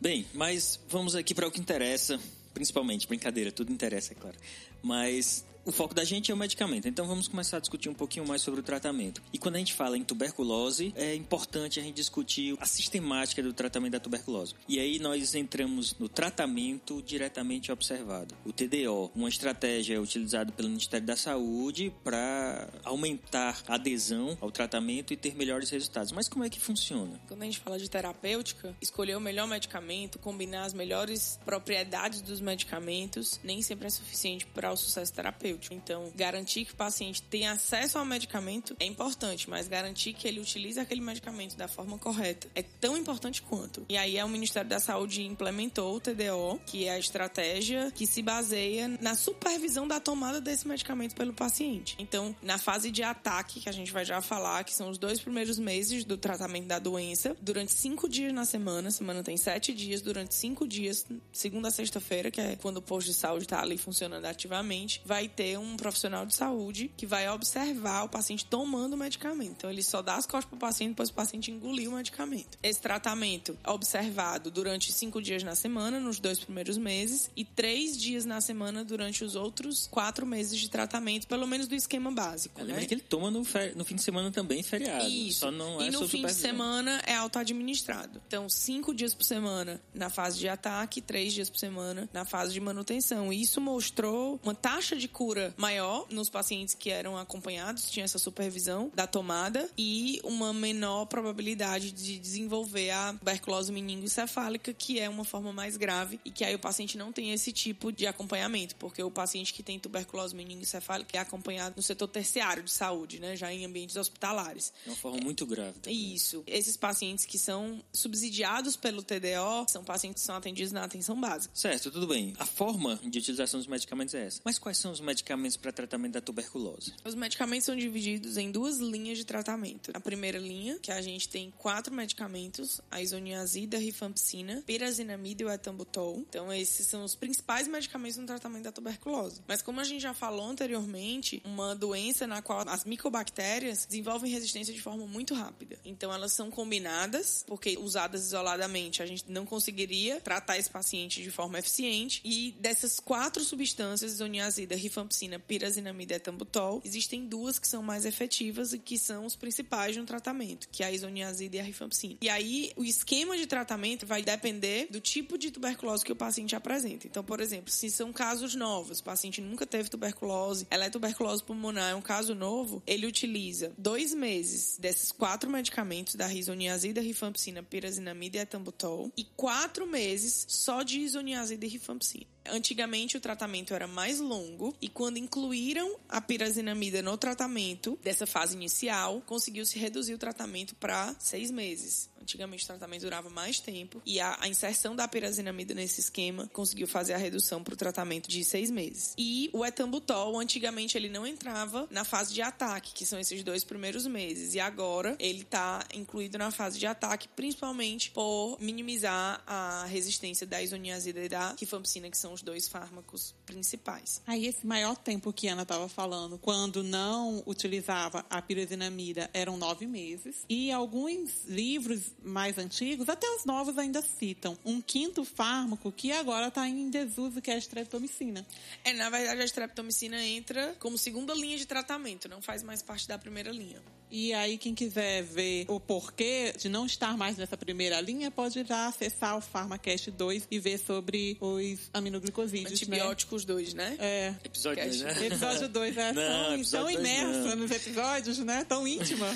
Bem, mas vamos aqui para o que interessa, principalmente, brincadeira, tudo interessa, é claro, mas o foco da gente é o medicamento, então vamos começar a discutir um pouquinho mais sobre o tratamento. E quando a gente fala em tuberculose, é importante a gente discutir a sistemática do tratamento da tuberculose. E aí nós entramos no tratamento diretamente observado, o T D O, uma estratégia utilizada pelo Ministério da Saúde para aumentar a adesão ao tratamento e ter melhores resultados. Mas como é que funciona? Quando a gente fala de terapêutica, escolher o melhor medicamento, combinar as melhores propriedades dos medicamentos, nem sempre é suficiente para o sucesso terapêutico. Então, garantir que o paciente tenha acesso ao medicamento é importante, mas garantir que ele utilize aquele medicamento da forma correta é tão importante quanto. E aí, o Ministério da Saúde implementou o T D O, que é a estratégia que se baseia na supervisão da tomada desse medicamento pelo paciente. Então, na fase de ataque, que a gente vai já falar, que são os dois primeiros meses do tratamento da doença, durante cinco dias na semana, a semana tem sete dias, durante cinco dias, segunda a sexta-feira, que é quando o posto de saúde está ali funcionando ativamente, vai ter ter um profissional de saúde que vai observar o paciente tomando o medicamento. Então, ele só dá as costas para o paciente depois o paciente engolir o medicamento. Esse tratamento é observado durante cinco dias na semana, nos dois primeiros meses, e três dias na semana durante os outros quatro meses de tratamento, pelo menos do esquema básico. Lembra, né, que ele toma no, fer... no fim de semana também, feriado. Isso. Só não é e no fim de semana é auto-administrado. Então, cinco dias por semana na fase de ataque, três dias por semana na fase de manutenção. E isso mostrou uma taxa de cura cobertura maior nos pacientes que eram acompanhados, tinha essa supervisão da tomada, e uma menor probabilidade de desenvolver a tuberculose meningoencefálica, que é uma forma mais grave e que aí o paciente não tem esse tipo de acompanhamento, porque o paciente que tem tuberculose meningoencefálica é acompanhado no setor terciário de saúde, né, já em ambientes hospitalares. É uma forma é, muito grave também. Isso. Esses pacientes que são subsidiados pelo T D O são pacientes que são atendidos na atenção básica. Certo, tudo bem. A forma de utilização dos medicamentos é essa. Mas quais são os medicamentos para tratamento da tuberculose? Os medicamentos são divididos em duas linhas de tratamento. A primeira linha, que a gente tem quatro medicamentos, a isoniazida, rifampicina, pirazinamida e o etambutol. Então esses são os principais medicamentos no tratamento da tuberculose. Mas como a gente já falou anteriormente, uma doença na qual as micobactérias desenvolvem resistência de forma muito rápida. Então elas são combinadas, porque usadas isoladamente a gente não conseguiria tratar esse paciente de forma eficiente. E dessas quatro substâncias, isoniazida, rifampicina, pirazinamida e etambutol, existem duas que são mais efetivas e que são os principais de um tratamento, que é a isoniazida e a rifampicina. E aí o esquema de tratamento vai depender do tipo de tuberculose que o paciente apresenta. Então, por exemplo, se são casos novos, o paciente nunca teve tuberculose, ela é tuberculose pulmonar, é um caso novo, ele utiliza dois meses desses quatro medicamentos, da isoniazida, rifampicina, pirazinamida e etambutol, e quatro meses só de isoniazida e rifampicina. Antigamente o tratamento era mais longo, e quando incluíram a pirazinamida no tratamento dessa fase inicial, conseguiu-se reduzir o tratamento para seis meses. Antigamente o tratamento durava mais tempo, e a, a inserção da pirazinamida nesse esquema conseguiu fazer a redução para o tratamento de seis meses. E o etambutol, antigamente ele não entrava na fase de ataque, que são esses dois primeiros meses, e agora ele está incluído na fase de ataque, principalmente por minimizar a resistência da isoniazida e da rifampicina, que são os dois fármacos principais. Aí esse maior tempo que a Ana estava falando, quando não utilizava a pirazinamida, eram nove meses, e alguns livros mais antigos, até os novos ainda citam um quinto fármaco que agora está em desuso, que é a estreptomicina. É, na verdade a estreptomicina entra como segunda linha de tratamento, não faz mais parte da primeira linha. E aí quem quiser ver o porquê de não estar mais nessa primeira linha, pode já acessar o Farmacast dois e ver sobre os aminoglicosídeos. Antibióticos, né? dois, né? É. Episódio dois, né? Episódio dois, é. Não, episódio tão imersa nos episódios, né? Tão íntima.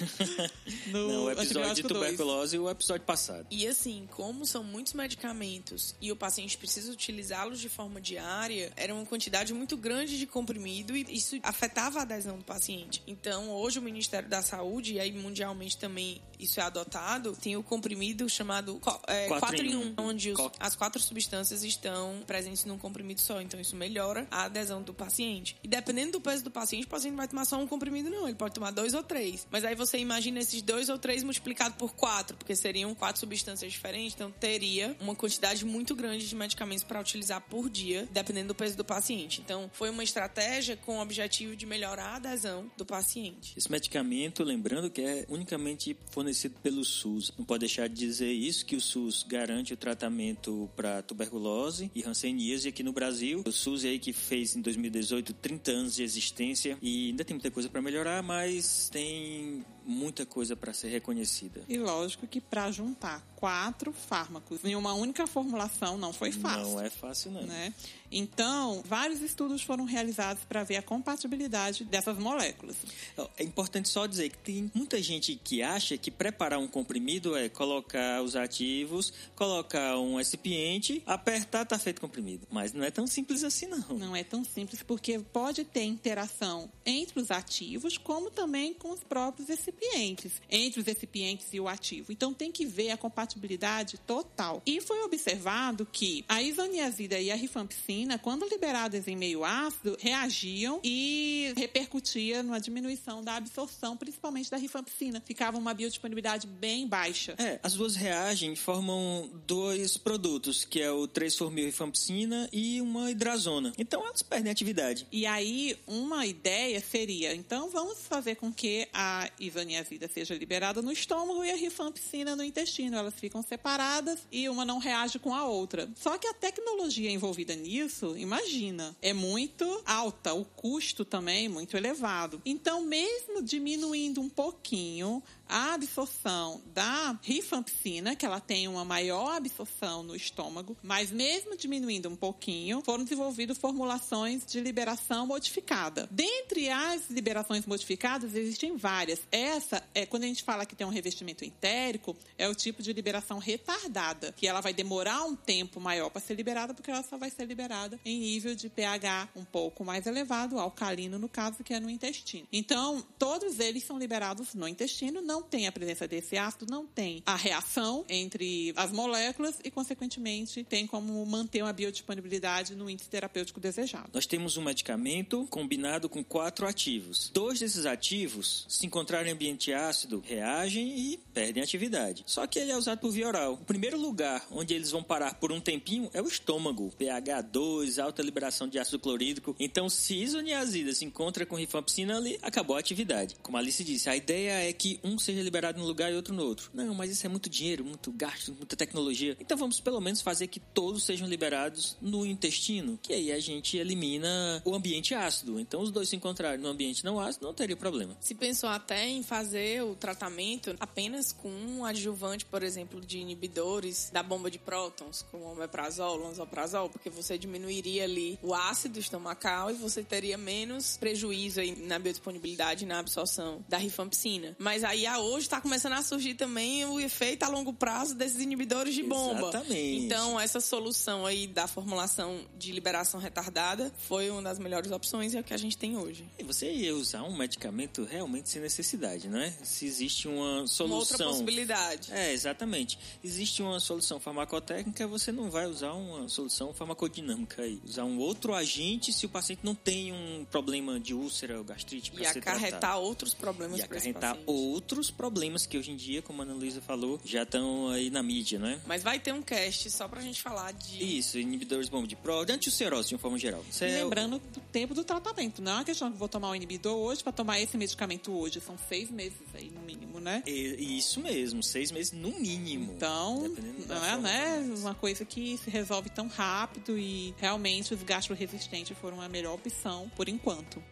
No não, o episódio de tuberculose e o episódio passado. E assim, como são muitos medicamentos e o paciente precisa utilizá-los de forma diária, era uma quantidade muito grande de comprimido e isso afetava a adesão do paciente. Então, hoje o Ministério da Saúde, e aí mundialmente também isso é adotado, tem o comprimido chamado é, quatro em um, onde os, as quatro substâncias estão presentes num comprimido só, então isso melhora a adesão do paciente. E dependendo do peso do paciente, o paciente não vai tomar só um comprimido não, ele pode tomar dois ou três, mas aí você imagina esses dois ou três multiplicado por quatro, porque seriam quatro substâncias diferentes, então teria uma quantidade muito grande de medicamentos para utilizar por dia, dependendo do peso do paciente. Então foi uma estratégia com o objetivo de melhorar a adesão do paciente. Esse medicamento, lembrando que é unicamente fornecido pelo SUS. Não pode deixar de dizer isso, que o SUS garante o tratamento para tuberculose e hanseníase aqui no Brasil. O SUS aí que fez em dois mil e dezoito trinta anos de existência e ainda tem muita coisa para melhorar, mas tem muita coisa para ser reconhecida. E lógico que para juntar quatro fármacos em uma única formulação não foi fácil. Não é fácil, não. Né? Então, vários estudos foram realizados para ver a compatibilidade dessas moléculas. É importante só dizer que tem muita gente que acha que preparar um comprimido é colocar os ativos, colocar um recipiente, apertar, tá feito comprimido. Mas não é tão simples assim, não. Não é tão simples, porque pode ter interação entre os ativos, como também com os próprios recipientes. Entre os recipientes e o ativo. Então tem que ver a compatibilidade total. E foi observado que a isoniazida e a rifampicina, quando liberadas em meio ácido, reagiam e repercutia numa diminuição da absorção, principalmente da rifampicina. Ficava uma biodisponibilidade bem baixa. É, as duas reagem e formam dois produtos, que é o três-formilrifampicina e uma hidrazona. Então elas perdem atividade. E aí uma ideia seria, então vamos fazer com que a isoniazida isoniazida seja liberada no estômago e a rifampicina no intestino. Elas ficam separadas e uma não reage com a outra. Só que a tecnologia envolvida nisso disso, imagina, é muito alta, o custo também é muito elevado. Então, mesmo diminuindo um pouquinho a absorção da rifampicina, que ela tem uma maior absorção no estômago, mas mesmo diminuindo um pouquinho, foram desenvolvidas formulações de liberação modificada. Dentre as liberações modificadas, existem várias. Essa, é quando a gente fala que tem um revestimento entérico, é o tipo de liberação retardada, que ela vai demorar um tempo maior para ser liberada, porque ela só vai ser liberada em nível de pH um pouco mais elevado, alcalino no caso, que é no intestino. Então, todos eles são liberados no intestino, não Não tem a presença desse ácido, não tem a reação entre as moléculas e, consequentemente, tem como manter uma biodisponibilidade no índice terapêutico desejado. Nós temos um medicamento combinado com quatro ativos. Dois desses ativos, se encontrarem em ambiente ácido, reagem e perdem atividade. Só que ele é usado por via oral. O primeiro lugar onde eles vão parar por um tempinho é o estômago. pH dois, alta liberação de ácido clorídrico. Então, se isoniazida se encontra com rifampicina ali, acabou a atividade. Como a Alice disse, a ideia é que um seja liberado num lugar e outro no outro. Não, mas isso é muito dinheiro, muito gasto, muita tecnologia. Então vamos pelo menos fazer que todos sejam liberados no intestino, que aí a gente elimina o ambiente ácido. Então os dois se encontrarem no ambiente não ácido, não teria problema. Se pensou até em fazer o tratamento apenas com um adjuvante, por exemplo, de inibidores da bomba de prótons, como omeprazol, lansoprazol, porque você diminuiria ali o ácido estomacal e você teria menos prejuízo aí na biodisponibilidade e na absorção da rifampicina. Mas aí a hoje está começando a surgir também o efeito a longo prazo desses inibidores de bomba. Exatamente. Então, essa solução aí da formulação de liberação retardada foi uma das melhores opções e é o que a gente tem hoje. E você ia usar um medicamento realmente sem necessidade, não é? Se existe uma solução... Uma outra possibilidade. É, exatamente. Existe uma solução farmacotécnica, você não vai usar uma solução farmacodinâmica aí. Usar um outro agente se o paciente não tem um problema de úlcera ou gastrite para ser tratado. E acarretar outros problemas para esse paciente. E acarretar outros problemas que hoje em dia, como a Ana Luísa falou, já estão aí na mídia, não é? Mas vai ter um cast só pra gente falar de... Isso, inibidores de bomba de prótons, anti-ulcerose de uma forma geral. Isso é... Lembrando do tempo do tratamento, não é uma questão que vou tomar um inibidor hoje pra tomar esse medicamento hoje, são seis meses aí no mínimo, né? É, isso mesmo, seis meses no mínimo. Então, não é, né? Uma coisa que se resolve tão rápido e realmente os gastro-resistentes foram a melhor opção por enquanto.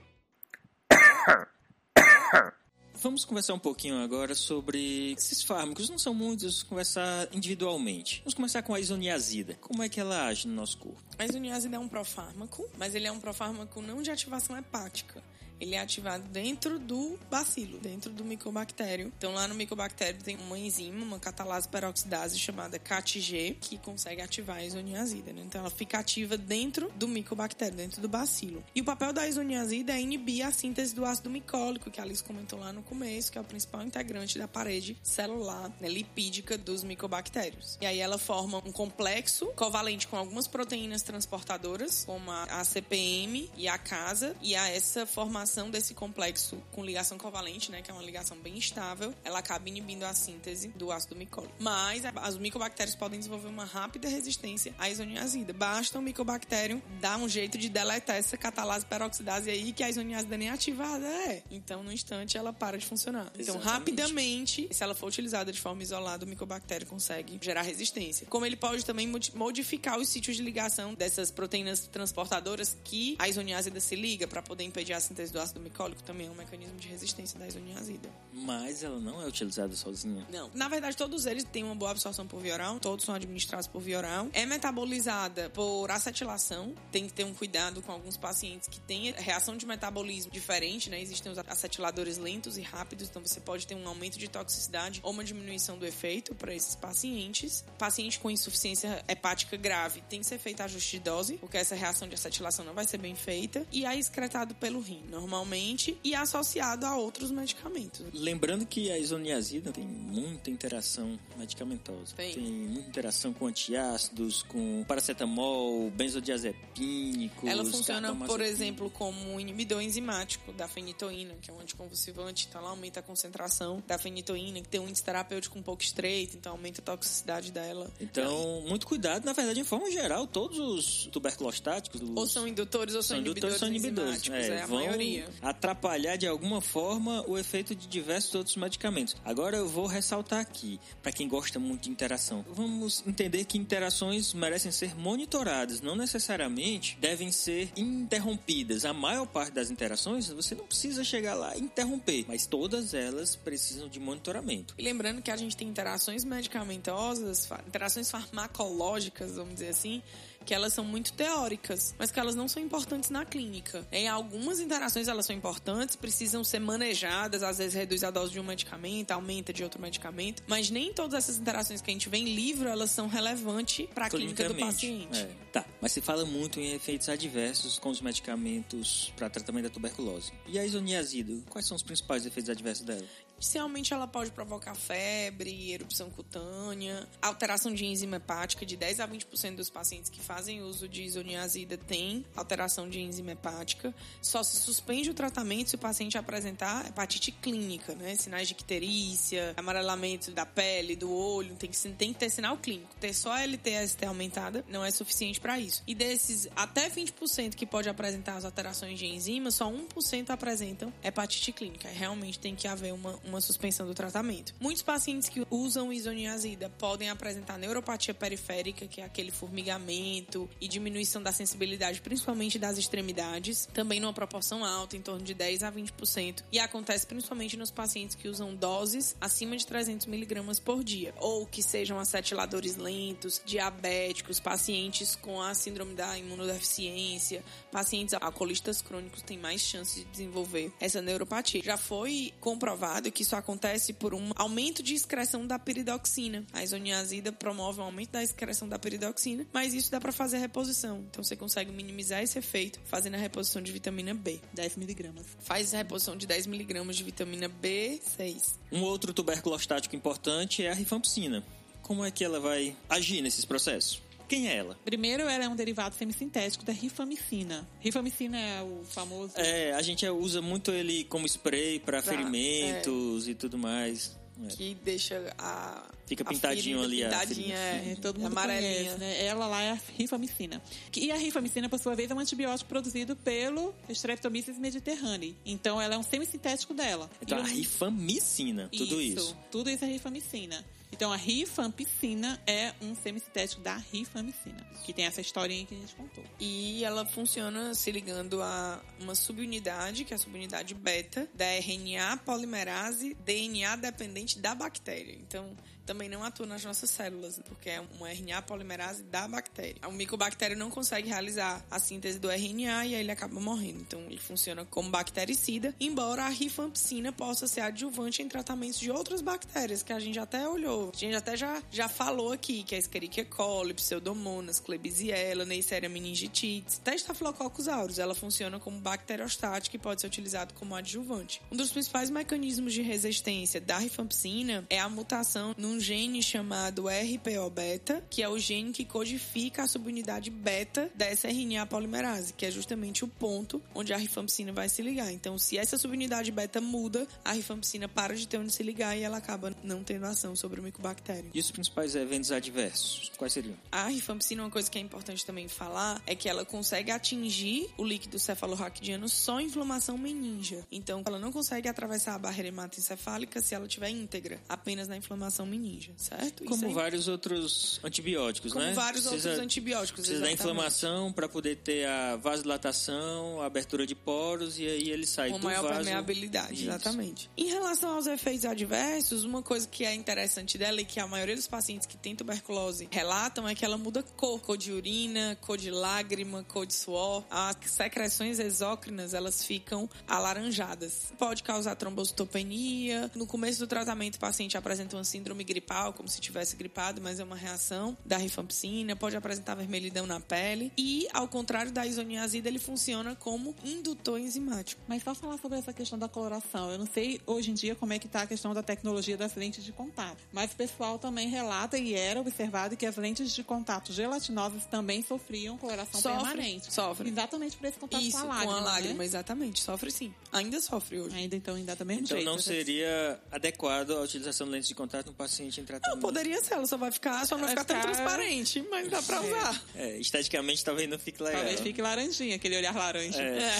Vamos conversar um pouquinho agora sobre esses fármacos. Não são muitos, vamos conversar individualmente. Vamos começar com a isoniazida. Como é que ela age no nosso corpo? A isoniazida é um profármaco, mas ele é um profármaco não de ativação hepática. Ele é ativado dentro do bacilo, dentro do micobactério. Então, lá no micobactério tem uma enzima, uma catalase peroxidase chamada C A T G, que consegue ativar a isoniazida, né? Então, ela fica ativa dentro do micobactério, dentro do bacilo. E o papel da isoniazida é inibir a síntese do ácido micólico, que a Alice comentou lá no começo, que é o principal integrante da parede celular, né, lipídica dos micobactérios. E aí, ela forma um complexo covalente com algumas proteínas transportadoras, como a C P M e a casa, e a essa formação desse complexo com ligação covalente, né, que é uma ligação bem estável, ela acaba inibindo a síntese do ácido micólico. Mas as micobactérias podem desenvolver uma rápida resistência à isoniazida. Basta o micobactério dar um jeito de deletar essa catalase peroxidase aí, que a isoniazida nem ativada é. Então, no instante, ela para de funcionar. Exatamente. Então, rapidamente, se ela for utilizada de forma isolada, o micobactério consegue gerar resistência. Como ele pode também modificar os sítios de ligação dessas proteínas transportadoras que a isoniazida se liga para poder impedir a síntese do ácido micólico, também é um mecanismo de resistência da isoniazida. Mas ela não é utilizada sozinha? Não. Na verdade, todos eles têm uma boa absorção por via oral, todos são administrados por via oral. É metabolizada por acetilação, tem que ter um cuidado com alguns pacientes que têm reação de metabolismo diferente, né? Existem os acetiladores lentos e rápidos, então você pode ter um aumento de toxicidade ou uma diminuição do efeito para esses pacientes. Paciente com insuficiência hepática grave tem que ser feito ajuste de dose, porque essa reação de acetilação não vai ser bem feita, e é excretado pelo rim, não? normalmente, e associado a outros medicamentos. Lembrando que a isoniazida tem muita interação medicamentosa. Tem. Tem muita interação com antiácidos, com paracetamol, benzodiazepínicos. Ela funciona, por exemplo, como um inibidor enzimático da fenitoína, que é um anticonvulsivante, então ela aumenta a concentração da fenitoína, que tem um índice terapêutico um pouco estreito, então aumenta a toxicidade dela. Então, muito cuidado, na verdade, em forma geral, todos os tuberculostáticos... Os... Ou são indutores ou são, são indutores, inibidores são inibidores, enzimáticos, é, é a vão... maioria. poderia atrapalhar de alguma forma o efeito de diversos outros medicamentos. Agora eu vou ressaltar aqui, para quem gosta muito de interação, vamos entender que interações merecem ser monitoradas, não necessariamente devem ser interrompidas. A maior parte das interações você não precisa chegar lá e interromper, mas todas elas precisam de monitoramento. E lembrando que a gente tem interações medicamentosas, interações farmacológicas, vamos dizer assim, que elas são muito teóricas, mas que elas não são importantes na clínica. Em algumas interações elas são importantes, precisam ser manejadas, às vezes reduz a dose de um medicamento, aumenta de outro medicamento, mas nem todas essas interações que a gente vê em livro, elas são relevantes para a clínica do paciente. É. Tá, mas se fala muito em efeitos adversos com os medicamentos para tratamento da tuberculose. E a isoniazida, quais são os principais efeitos adversos dela? Inicialmente ela pode provocar febre, erupção cutânea, alteração de enzima hepática. De dez a vinte por cento dos pacientes que fazem uso de isoniazida têm alteração de enzima hepática. Só se suspende o tratamento se o paciente apresentar hepatite clínica, né? Sinais de icterícia, amarelamento da pele, do olho, tem que, tem que ter sinal clínico. Ter só a L T S T aumentada não é suficiente para isso. E desses até vinte por cento que pode apresentar as alterações de enzima, só um por cento apresentam hepatite clínica. Realmente tem que haver uma, uma suspensão do tratamento. Muitos pacientes que usam isoniazida podem apresentar neuropatia periférica, que é aquele formigamento e diminuição da sensibilidade, principalmente das extremidades, também numa proporção alta, em torno de dez a vinte por cento, e acontece principalmente nos pacientes que usam doses acima de trezentos miligramas por dia, ou que sejam acetiladores lentos, diabéticos, pacientes com a síndrome da imunodeficiência, pacientes alcoolistas crônicos têm mais chance de desenvolver essa neuropatia. Já foi comprovado que isso acontece por um aumento de excreção da piridoxina. A isoniazida promove um aumento da excreção da piridoxina, mas isso dá para fazer a reposição. Então você consegue minimizar esse efeito fazendo a reposição de vitamina B. dez miligramas. Faz a reposição de dez miligramas de vitamina B seis. Um outro tubérculo estático importante é a rifampicina. Como é que ela vai agir nesses processos? Quem é ela? Primeiro, ela é um derivado semissintético da rifamicina. Rifamicina é o famoso... É, a gente usa muito ele como spray para ferimentos é. e tudo mais. É. Que deixa a... Fica pintadinho a ali. Pintadinha, é, todo mundo amarelinha. Conhece, né? Ela lá é a rifamicina. E a rifamicina, por sua vez, é um antibiótico produzido pelo Streptomyces mediterrâneo. Então, ela é um semissintético dela. Então, e a rifamicina, tudo isso. Isso, tudo isso é rifamicina. Então, a rifampicina é um semissintético da rifamicina, que tem essa historinha que a gente contou. E ela funciona se ligando a uma subunidade, que é a subunidade beta, da R N A polimerase D N A dependente da bactéria. Então, também não atua nas nossas células, porque é uma R N A polimerase da bactéria. O micobactéria não consegue realizar a síntese do R N A e aí ele acaba morrendo. Então, ele funciona como bactericida, embora a rifampicina possa ser adjuvante em tratamentos de outras bactérias, que a gente até olhou. A gente até já, já falou aqui, que é Escherichia coli, pseudomonas, Klebsiella, Neisseria meningitidis, até Staphylococcus aureus. Ela funciona como bacterostática e pode ser utilizado como adjuvante. Um dos principais mecanismos de resistência da rifampicina é a mutação no um gene chamado R P O beta, que é o gene que codifica a subunidade beta dessa R N A polimerase, que é justamente o ponto onde a rifampicina vai se ligar. Então, se essa subunidade beta muda, a rifampicina para de ter onde se ligar e ela acaba não tendo ação sobre o micobactério. E os principais eventos adversos? Quais seriam? A rifampicina, uma coisa que é importante também falar, é que ela consegue atingir o líquido cefalorraquidiano só em inflamação meníngia. Então, ela não consegue atravessar a barreira hematoencefálica se ela estiver íntegra, apenas na inflamação meníngia. Ninja, certo? Como vários outros antibióticos, Como né? Como vários precisa, outros antibióticos, Precisa exatamente. Da inflamação para poder ter a vasodilatação, a abertura de poros e aí ele sai Uma do vaso. Uma maior permeabilidade, isso. Exatamente. Em relação aos efeitos adversos, uma coisa que é interessante dela e que a maioria dos pacientes que tem tuberculose relatam é que ela muda cor. Cor de urina, cor de lágrima, cor de suor. As secreções exócrinas, elas ficam alaranjadas. Pode causar trombocitopenia. No começo do tratamento, o paciente apresenta uma síndrome gripal, como se tivesse gripado, mas é uma reação da rifampicina, pode apresentar vermelhidão na pele e, ao contrário da isoniazida, ele funciona como indutor enzimático. Mas só falar sobre essa questão da coloração, eu não sei hoje em dia como é que tá a questão da tecnologia das lentes de contato, mas Mas o pessoal também relata, e era observado, que as lentes de contato gelatinosas também sofriam coloração sofre, permanente. Sofre. Exatamente por esse contato Isso, com a lágrima. com a lágrima, né? Exatamente. Sofre sim. Ainda sofre hoje. Ainda, então, ainda também tá mesmo então, jeito. Então não seria adequado a utilização de lentes de contato no paciente em tratamento? Não, poderia ser. Ela só vai ficar, só não vai ficar tão transparente, mas dá pra usar. É, esteticamente talvez não fique legal. Talvez fique laranjinha, aquele olhar laranja. É. É.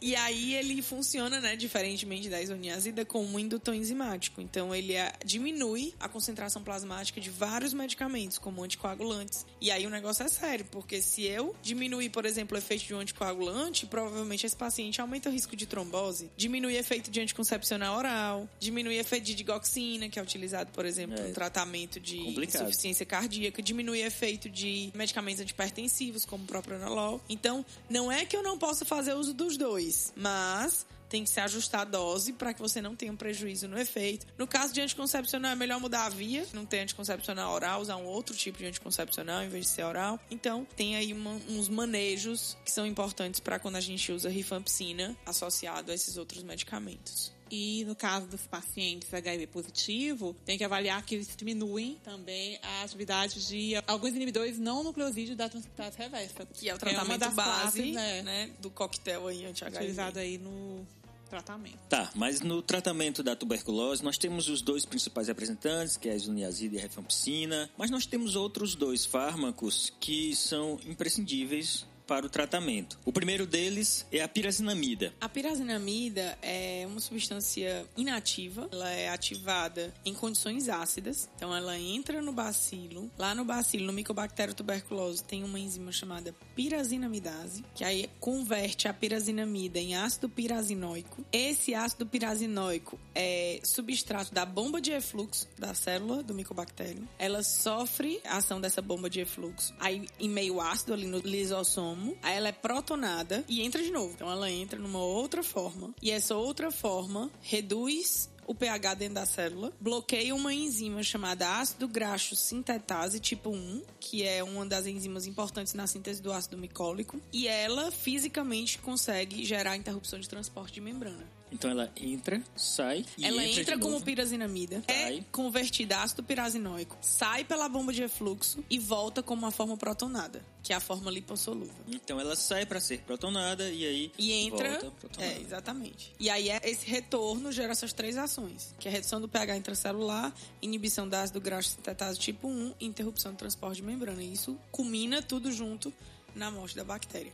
E aí ele funciona, né, diferentemente da isoniazida, como um indutor enzimático. Então ele é, diminui a concentração plasmática de vários medicamentos, como anticoagulantes. E aí o negócio é sério, porque se eu diminuir, por exemplo, o efeito de um anticoagulante, provavelmente esse paciente aumenta o risco de trombose, diminui o efeito de anticoncepcional oral, diminui o efeito de digoxina, que é utilizado, por exemplo, no é. tratamento de Complicado. insuficiência cardíaca, diminui o efeito de medicamentos antipertensivos, como o propranolol. Então, não é que eu não possa fazer uso dos dois, mas tem que se ajustar a dose para que você não tenha um prejuízo no efeito. No caso de anticoncepcional, é melhor mudar a via, não ter anticoncepcional oral, usar um outro tipo de anticoncepcional em vez de ser oral. Então, tem aí uma, uns manejos que são importantes para quando a gente usa rifampicina associado a esses outros medicamentos. E no caso dos pacientes H I V positivo, tem que avaliar que eles diminuem também a atividade de alguns inibidores não nucleosídeos da transcriptase reversa, que é o tratamento é base classes, né? Né, do coquetel aí anti-H I V utilizado aí no tratamento. Tá, mas no tratamento da tuberculose nós temos os dois principais representantes, que é a isoniazida e a rifampicina, mas nós temos outros dois fármacos que são imprescindíveis para o tratamento. O primeiro deles é a pirazinamida. A pirazinamida é uma substância inativa, ela é ativada em condições ácidas, então ela entra no bacilo, lá no bacilo, no micobactério tuberculoso, tem uma enzima chamada pirazinamidase, que aí converte a pirazinamida em ácido pirazinoico. Esse ácido pirazinoico é substrato da bomba de efluxo da célula do micobactério. Ela sofre a ação dessa bomba de efluxo, aí em meio ácido, ali no lisossomo, aí ela é protonada e entra de novo. Então ela entra numa outra forma. E essa outra forma reduz o pH dentro da célula, bloqueia uma enzima chamada ácido graxo sintetase tipo um, que é uma das enzimas importantes na síntese do ácido micólico, e ela fisicamente consegue gerar interrupção de transporte de membrana. Então ela entra, sai e ela entra, entra como pirazinamida, sai. É convertida a ácido pirazinoico, sai pela bomba de efluxo e volta como uma forma protonada, que é a forma lipossolúvel. Então ela sai para ser protonada e aí e entra, volta protonada. É, exatamente. E aí é esse retorno gera essas três ações, que é a redução do pH intracelular, inibição da ácido graxo sintetase tipo um, interrupção do transporte de membrana. E isso culmina tudo junto na morte da bactéria.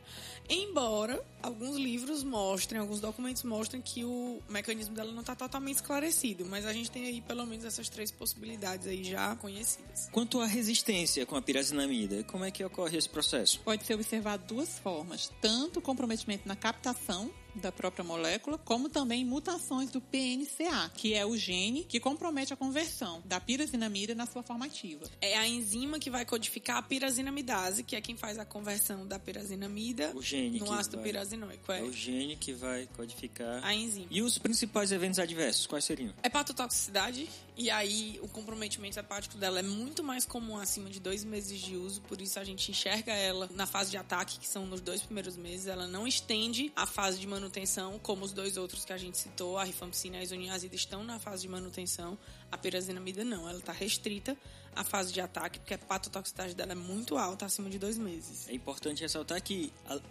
Embora alguns livros mostrem, alguns documentos mostrem que o mecanismo dela não está totalmente esclarecido, mas a gente tem aí pelo menos essas três possibilidades aí já conhecidas. Quanto à resistência com a pirazinamida, como é que ocorre esse processo? Pode ser observado duas formas, tanto comprometimento na captação da própria molécula, como também mutações do P N C A, que é o gene que compromete a conversão da pirazinamida na sua forma ativa. É a enzima que vai codificar a pirazinamidase, que é quem faz a conversão da pirazinamida no ácido vai... pirazinoico. É. é o gene que vai codificar a enzima. E os principais eventos adversos, quais seriam? Hepatotoxicidade, e aí o comprometimento hepático dela é muito mais comum acima de dois meses de uso, por isso a gente enxerga ela na fase de ataque, que são nos dois primeiros meses. Ela não estende a fase de manutenção manutenção, como os dois outros que a gente citou, a rifampicina e a isoniazida, estão na fase de manutenção. A pirazinamida não, ela está restrita à fase de ataque, porque a hepatotoxicidade dela é muito alta, acima de dois meses. É importante ressaltar que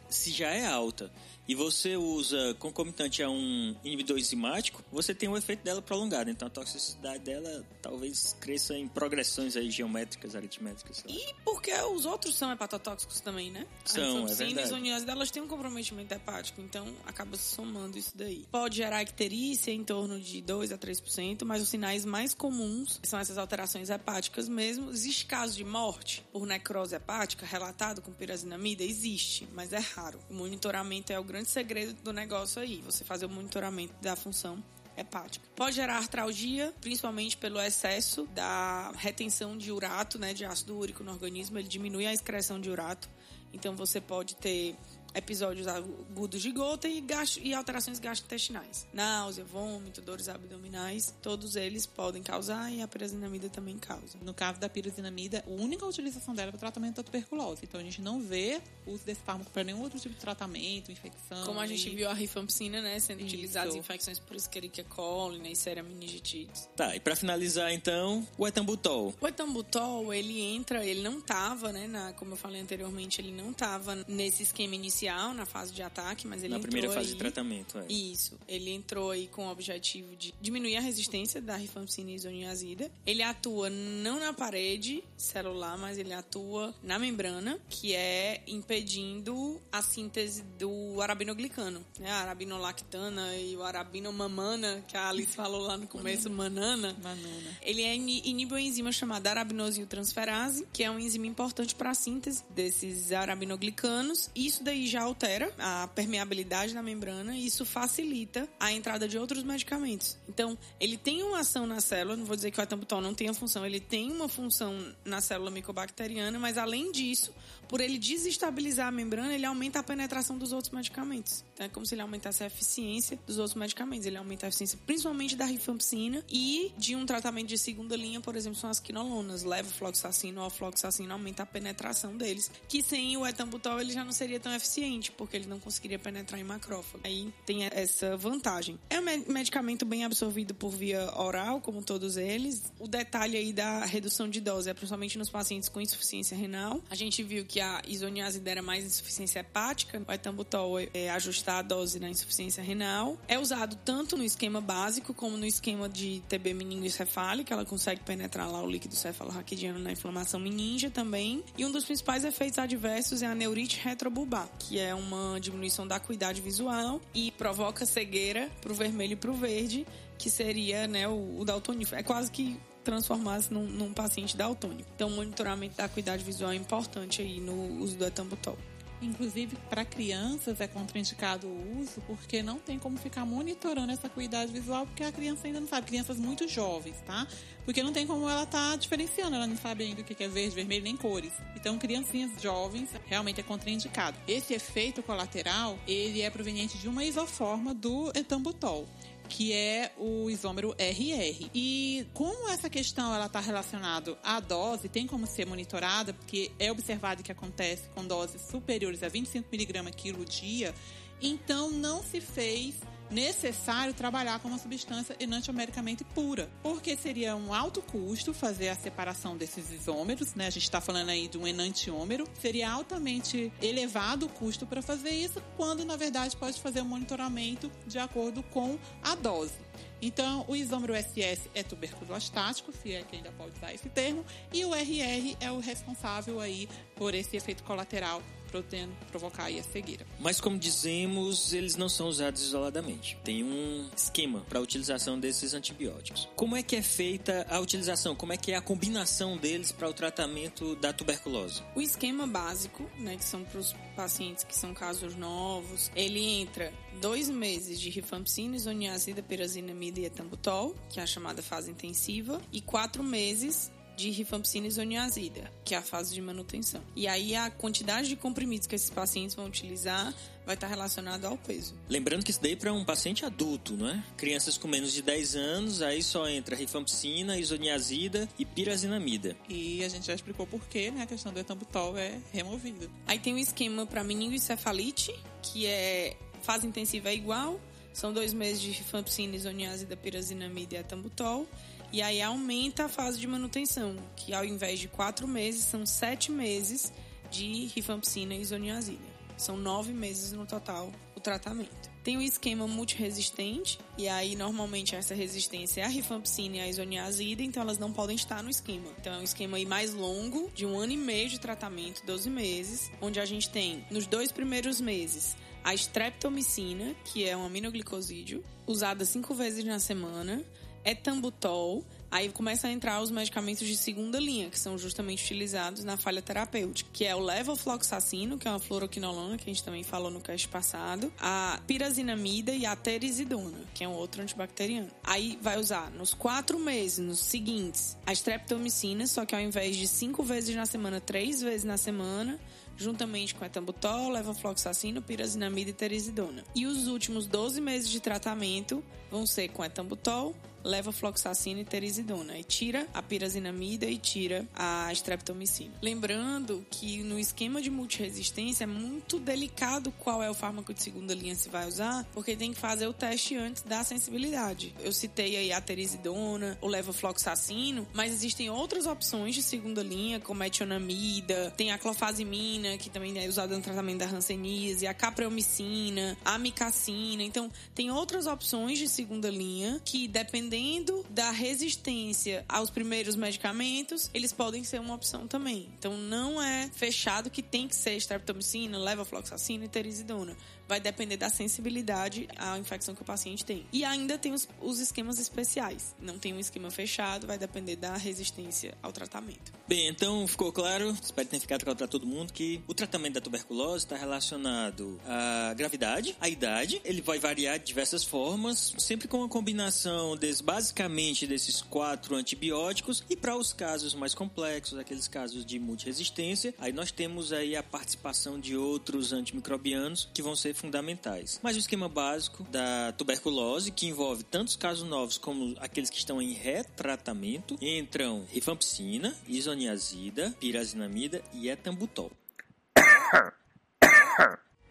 se já é alta e você usa concomitante a um inibidor enzimático, você tem um efeito dela prolongado, então a toxicidade dela talvez cresça em progressões aí geométricas, aritmétricas. E porque os outros são hepatotóxicos também, né? São, é verdade. A isoniazida, elas têm um comprometimento hepático, então acaba se somando isso daí. Pode gerar icterícia em torno de dois a três por cento, mas os sinais mais comuns são essas alterações hepáticas mesmo. Existe caso de morte por necrose hepática relatado com pirazinamida? Existe, mas é raro. O monitoramento é o grande segredo do negócio aí, você fazer o monitoramento da função hepática. Pode gerar artralgia, principalmente pelo excesso da retenção de urato, né, de ácido úrico no organismo, ele diminui a excreção de urato, então você pode ter episódios agudos de gota e, gasto, e alterações gastrointestinais. Náusea, vômito, dores abdominais, todos eles podem causar e a pirazinamida também causa. No caso da pirazinamida, a única utilização dela é para o tratamento da tuberculose. Então a gente não vê o uso desse fármaco para nenhum outro tipo de tratamento, infecção. Como a gente e... viu a rifampicina, né, sendo utilizada em infecções por Escherichia coli, né, e seromeningites. Tá, e para finalizar então, o etambutol. O etambutol, ele entra, ele não tava, né, na, como eu falei anteriormente, ele não tava nesse esquema inicial, na fase de ataque, mas ele na entrou na primeira fase aí, de tratamento, é. Isso. Ele entrou aí com o objetivo de diminuir a resistência da rifampicina e isoniazida. Ele atua não na parede celular, mas ele atua na membrana, que é impedindo a síntese do arabinoglicano, né? A arabinolactana e o arabinomamana, que a Alice falou lá no começo, manana. Manana. Ele é inibe uma enzima chamada arabinosiltransferase, que é uma enzima importante para a síntese desses arabinoglicanos. Isso daí já altera a permeabilidade da membrana e isso facilita a entrada de outros medicamentos. Então, ele tem uma ação na célula, não vou dizer que o etambutol não tem a função, ele tem uma função na célula micobacteriana, mas além disso, por ele desestabilizar a membrana, ele aumenta a penetração dos outros medicamentos. Então, é como se ele aumentasse a eficiência dos outros medicamentos. Ele aumenta a eficiência principalmente da rifampicina e de um tratamento de segunda linha, por exemplo, são as quinolonas, levofloxacino, ofloxacino, aumenta a penetração deles, que sem o etambutol ele já não seria tão eficiente, porque ele não conseguiria penetrar em macrófago. Aí tem essa vantagem. É um medicamento bem absorvido por via oral, como todos eles. O detalhe aí da redução de dose é principalmente nos pacientes com insuficiência renal. A gente viu que a isoniazida era mais insuficiência hepática, o etambutol é ajustar a dose na insuficiência renal. É usado tanto no esquema básico como no esquema de T B meningoencefálica, ela consegue penetrar lá o líquido cefalorraquidiano na inflamação meningia também. E um dos principais efeitos adversos é a neurite retrobulbar, que é uma diminuição da acuidade visual e provoca cegueira pro vermelho e pro verde, que seria, né, o, o daltonismo. É quase que transformar-se num, num paciente daltônico. Então, o monitoramento da acuidade visual é importante aí no uso do etambutol. Inclusive, para crianças é contraindicado o uso, porque não tem como ficar monitorando essa acuidade visual, porque a criança ainda não sabe. Crianças muito jovens, tá? Porque não tem como ela tá diferenciando, ela não sabe ainda o que é verde, vermelho, nem cores. Então, criancinhas jovens realmente é contraindicado. Esse efeito colateral, ele é proveniente de uma isoforma do etambutol, que é o isômero R R. E como essa questão ela está relacionada à dose, tem como ser monitorada, porque é observado que acontece com doses superiores a vinte e cinco miligramas por quilo dia, então não se fez necessário trabalhar com uma substância enantiomericamente pura, porque seria um alto custo fazer a separação desses isômeros, né? A gente está falando aí de um enantiômero, seria altamente elevado o custo para fazer isso, quando na verdade pode fazer o monitoramento de acordo com a dose. Então, o isômero S S é tuberculostático, se é que ainda pode usar esse termo, e o R R é o responsável aí por esse efeito colateral, podendo provocar aí a cegueira. Mas como dizemos, eles não são usados isoladamente. Tem um esquema para a utilização desses antibióticos. Como é que é feita a utilização? Como é que é a combinação deles para o tratamento da tuberculose? O esquema básico, né, que são para os pacientes que são casos novos, ele entra dois meses de rifampicina, isoniazida, pirazinamida e etambutol, que é a chamada fase intensiva, e quatro meses de rifampicina e isoniazida, que é a fase de manutenção. E aí a quantidade de comprimidos que esses pacientes vão utilizar vai estar relacionado ao peso. Lembrando que isso daí para um paciente adulto, não é? Crianças com menos de dez anos, aí só entra rifampicina, isoniazida e pirazinamida. E a gente já explicou por que, né, a questão do etambutol é removida. Aí tem um esquema para meningoencefalite, que é fase intensiva é igual, são dois meses de rifampicina, isoniazida, pirazinamida e etambutol. E aí aumenta a fase de manutenção, que ao invés de quatro meses, são sete meses de rifampicina e isoniazida. São nove meses no total o tratamento. Tem um esquema multiresistente, e aí normalmente essa resistência é a rifampicina e a isoniazida, então elas não podem estar no esquema. Então é um esquema aí mais longo, de um ano e meio de tratamento, doze meses, onde a gente tem, nos dois primeiros meses, a streptomicina, que é um aminoglicosídeo, usada cinco vezes na semana, etambutol, Aí começam a entrar os medicamentos de segunda linha, que são justamente utilizados na falha terapêutica, que é o levofloxacino, que é uma fluoroquinolona, que a gente também falou no cast passado, a pirazinamida e a terizidona, que é um outro antibacteriano. Aí vai usar nos quatro meses, nos seguintes, a streptomicina, só que ao invés de cinco vezes na semana, três vezes na semana, juntamente com etambutol, levofloxacino, pirazinamida e terizidona. E os últimos doze meses de tratamento vão ser com etambutol, levofloxacina e terizidona. E tira a pirazinamida e tira a streptomicina. Lembrando que no esquema de multiresistência é muito delicado qual é o fármaco de segunda linha se vai usar, porque tem que fazer o teste antes da sensibilidade. Eu citei aí a terizidona, o levofloxacino, mas existem outras opções de segunda linha, como a etionamida, tem a clofazimina, que também é usada no tratamento da hanseníase, a capreomicina, a amicacina. Então, tem outras opções de segunda linha que, dependendo Dependendo da resistência aos primeiros medicamentos, eles podem ser uma opção também. Então não é fechado que tem que ser streptomicina, levofloxacina e terizidona. Vai depender da sensibilidade à infecção que o paciente tem. E ainda tem os, os esquemas especiais. Não tem um esquema fechado, vai depender da resistência ao tratamento. Bem, então ficou claro, espero que tenha ficado claro para todo mundo, que o tratamento da tuberculose está relacionado à gravidade, à idade. Ele vai variar de diversas formas, sempre com a combinação des, basicamente desses quatro antibióticos. E para os casos mais complexos, aqueles casos de multiresistência, aí nós temos aí a participação de outros antimicrobianos que vão ser fundamentais. Mas o esquema básico da tuberculose, que envolve tantos casos novos como aqueles que estão em retratamento, entram rifampicina, isoniazida, pirazinamida e etambutol.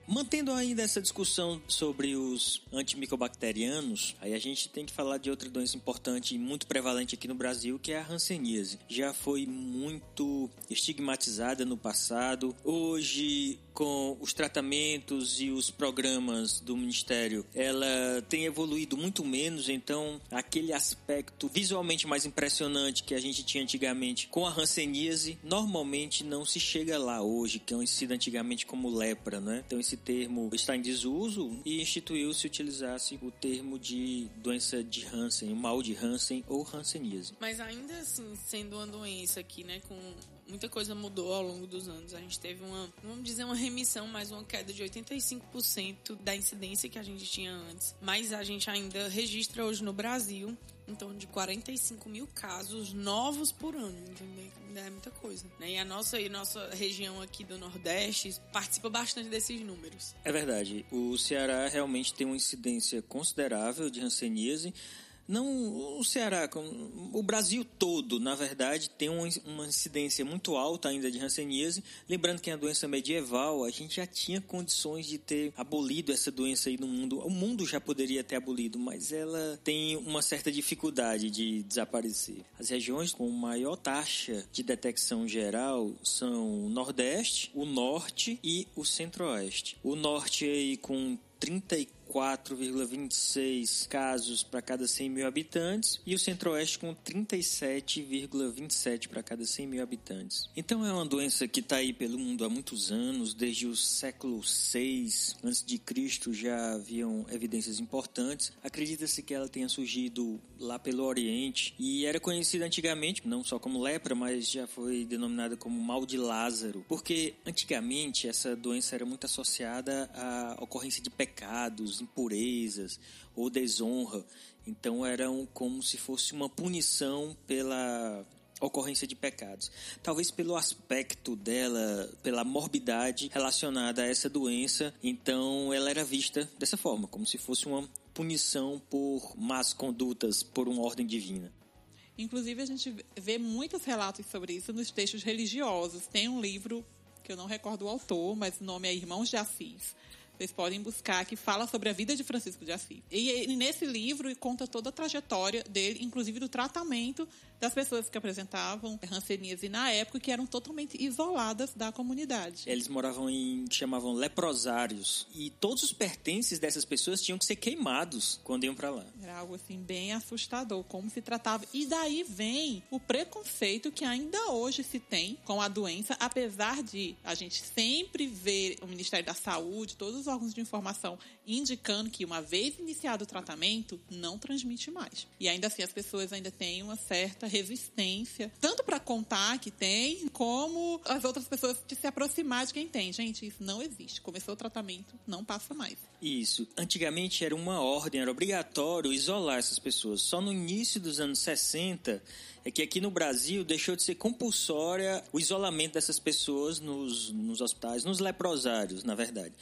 Mantendo ainda essa discussão sobre os antimicobacterianos, aí a gente tem que falar de outra doença importante e muito prevalente aqui no Brasil, que é a hanseníase. Já foi muito estigmatizada no passado. Hoje, com os tratamentos e os programas do Ministério, ela tem evoluído muito menos. Então, aquele aspecto visualmente mais impressionante que a gente tinha antigamente com a hanseníase, normalmente não se chega lá hoje, que é conhecida antigamente como lepra, né? Então, esse termo está em desuso e instituiu-se utilizasse o termo de doença de Hansen, o mal de Hansen ou hanseníase. Mas ainda assim, sendo uma doença aqui, né, com... muita coisa mudou ao longo dos anos. A gente teve uma, vamos dizer, uma remissão, mas uma queda de oitenta e cinco por cento da incidência que a gente tinha antes. Mas a gente ainda registra hoje no Brasil em torno de quarenta e cinco mil casos novos por ano, entendeu? É muita coisa, né? E a nossa, e nossa região aqui do Nordeste participa bastante desses números. É verdade. O Ceará realmente tem uma incidência considerável de hanseníase. Não o Ceará, o Brasil todo, na verdade, tem uma incidência muito alta ainda de hanseníase. Lembrando que é uma doença medieval, a gente já tinha condições de ter abolido essa doença aí no mundo. O mundo já poderia ter abolido, mas ela tem uma certa dificuldade de desaparecer. As regiões com maior taxa de detecção geral são o Nordeste, o Norte e o Centro-Oeste. O Norte aí com trinta e quatro vírgula vinte e seis casos para cada cem mil habitantes e o Centro-Oeste com trinta e sete vírgula vinte e sete para cada cem mil habitantes. Então é uma doença que está aí pelo mundo há muitos anos, desde o século seis antes de Cristo já haviam evidências importantes. Acredita-se que ela tenha surgido lá pelo Oriente e era conhecida antigamente, não só como lepra, mas já foi denominada como mal de Lázaro, porque antigamente essa doença era muito associada à ocorrência de pecados, impurezas ou desonra. Então eram como se fosse uma punição pela ocorrência de pecados. Talvez pelo aspecto dela, pela morbidade relacionada a essa doença, então ela era vista dessa forma, como se fosse uma punição por más condutas, por uma ordem divina. Inclusive a gente vê muitos relatos sobre isso nos textos religiosos. Tem um livro, que eu não recordo o autor, mas o nome é Irmãos de Assis. Vocês podem buscar, que fala sobre a vida de Francisco de Assis. E nesse livro conta toda a trajetória dele, inclusive do tratamento das pessoas que apresentavam hanseníase na época, que eram totalmente isoladas da comunidade. Eles moravam em, chamavam leprosários, e todos os pertences dessas pessoas tinham que ser queimados quando iam para lá. Era algo assim bem assustador, como se tratava. E daí vem o preconceito que ainda hoje se tem com a doença, apesar de a gente sempre ver o Ministério da Saúde, todos os órgãos de informação indicando que, uma vez iniciado o tratamento, não transmite mais. E ainda assim, as pessoas ainda têm uma certa resistência, tanto para contar que tem, como as outras pessoas de se aproximar de quem tem. Gente, isso não existe. Começou o tratamento, não passa mais. Isso. Antigamente era uma ordem, era obrigatório isolar essas pessoas. Só no início dos anos sessenta é que aqui no Brasil deixou de ser compulsória o isolamento dessas pessoas nos, nos hospitais, nos leprosários, na verdade.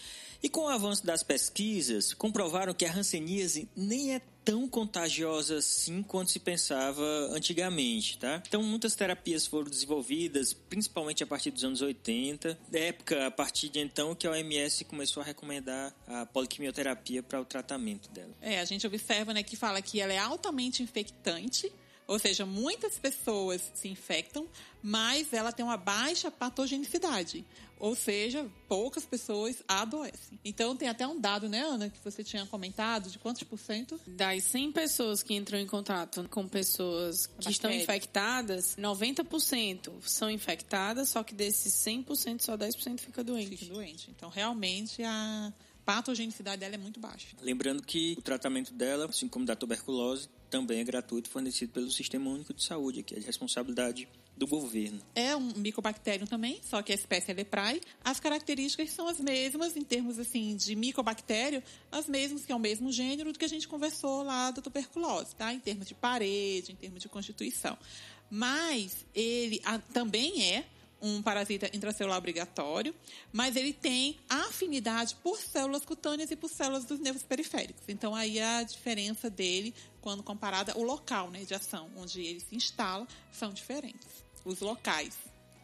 E com o avanço das pesquisas, comprovaram que a hanseníase nem é tão contagiosa assim quanto se pensava antigamente, tá? Então, muitas terapias foram desenvolvidas, principalmente a partir dos anos oitenta, época a partir de então que a O M S começou a recomendar a poliquimioterapia para o tratamento dela. É, a gente observa, né, que fala que ela é altamente infectante, ou seja, muitas pessoas se infectam, mas ela tem uma baixa patogenicidade. Ou seja, poucas pessoas adoecem. Então, tem até um dado, né, Ana, que você tinha comentado, de quantos por cento? Das cem pessoas que entram em contato com pessoas que bactéria. Estão infectadas, noventa por cento são infectadas, só que desses cem por cento, só dez por cento fica doente. Fica doente. Então, realmente, a patogenicidade dela é muito baixa. Lembrando que o tratamento dela, assim como da tuberculose, também é gratuito, fornecido pelo Sistema Único de Saúde, que é de responsabilidade do governo. É um micobactério também, só que a espécie é leprae. As características são as mesmas, em termos assim, de micobactério, as mesmas, que é o mesmo gênero do que a gente conversou lá da tuberculose, tá? Em termos de parede, em termos de constituição. Mas ele a, também é um parasita intracelular obrigatório, mas ele tem afinidade por células cutâneas e por células dos nervos periféricos. Então, aí a diferença dele, quando comparada, o local, né, de ação, onde ele se instala, são diferentes. Os locais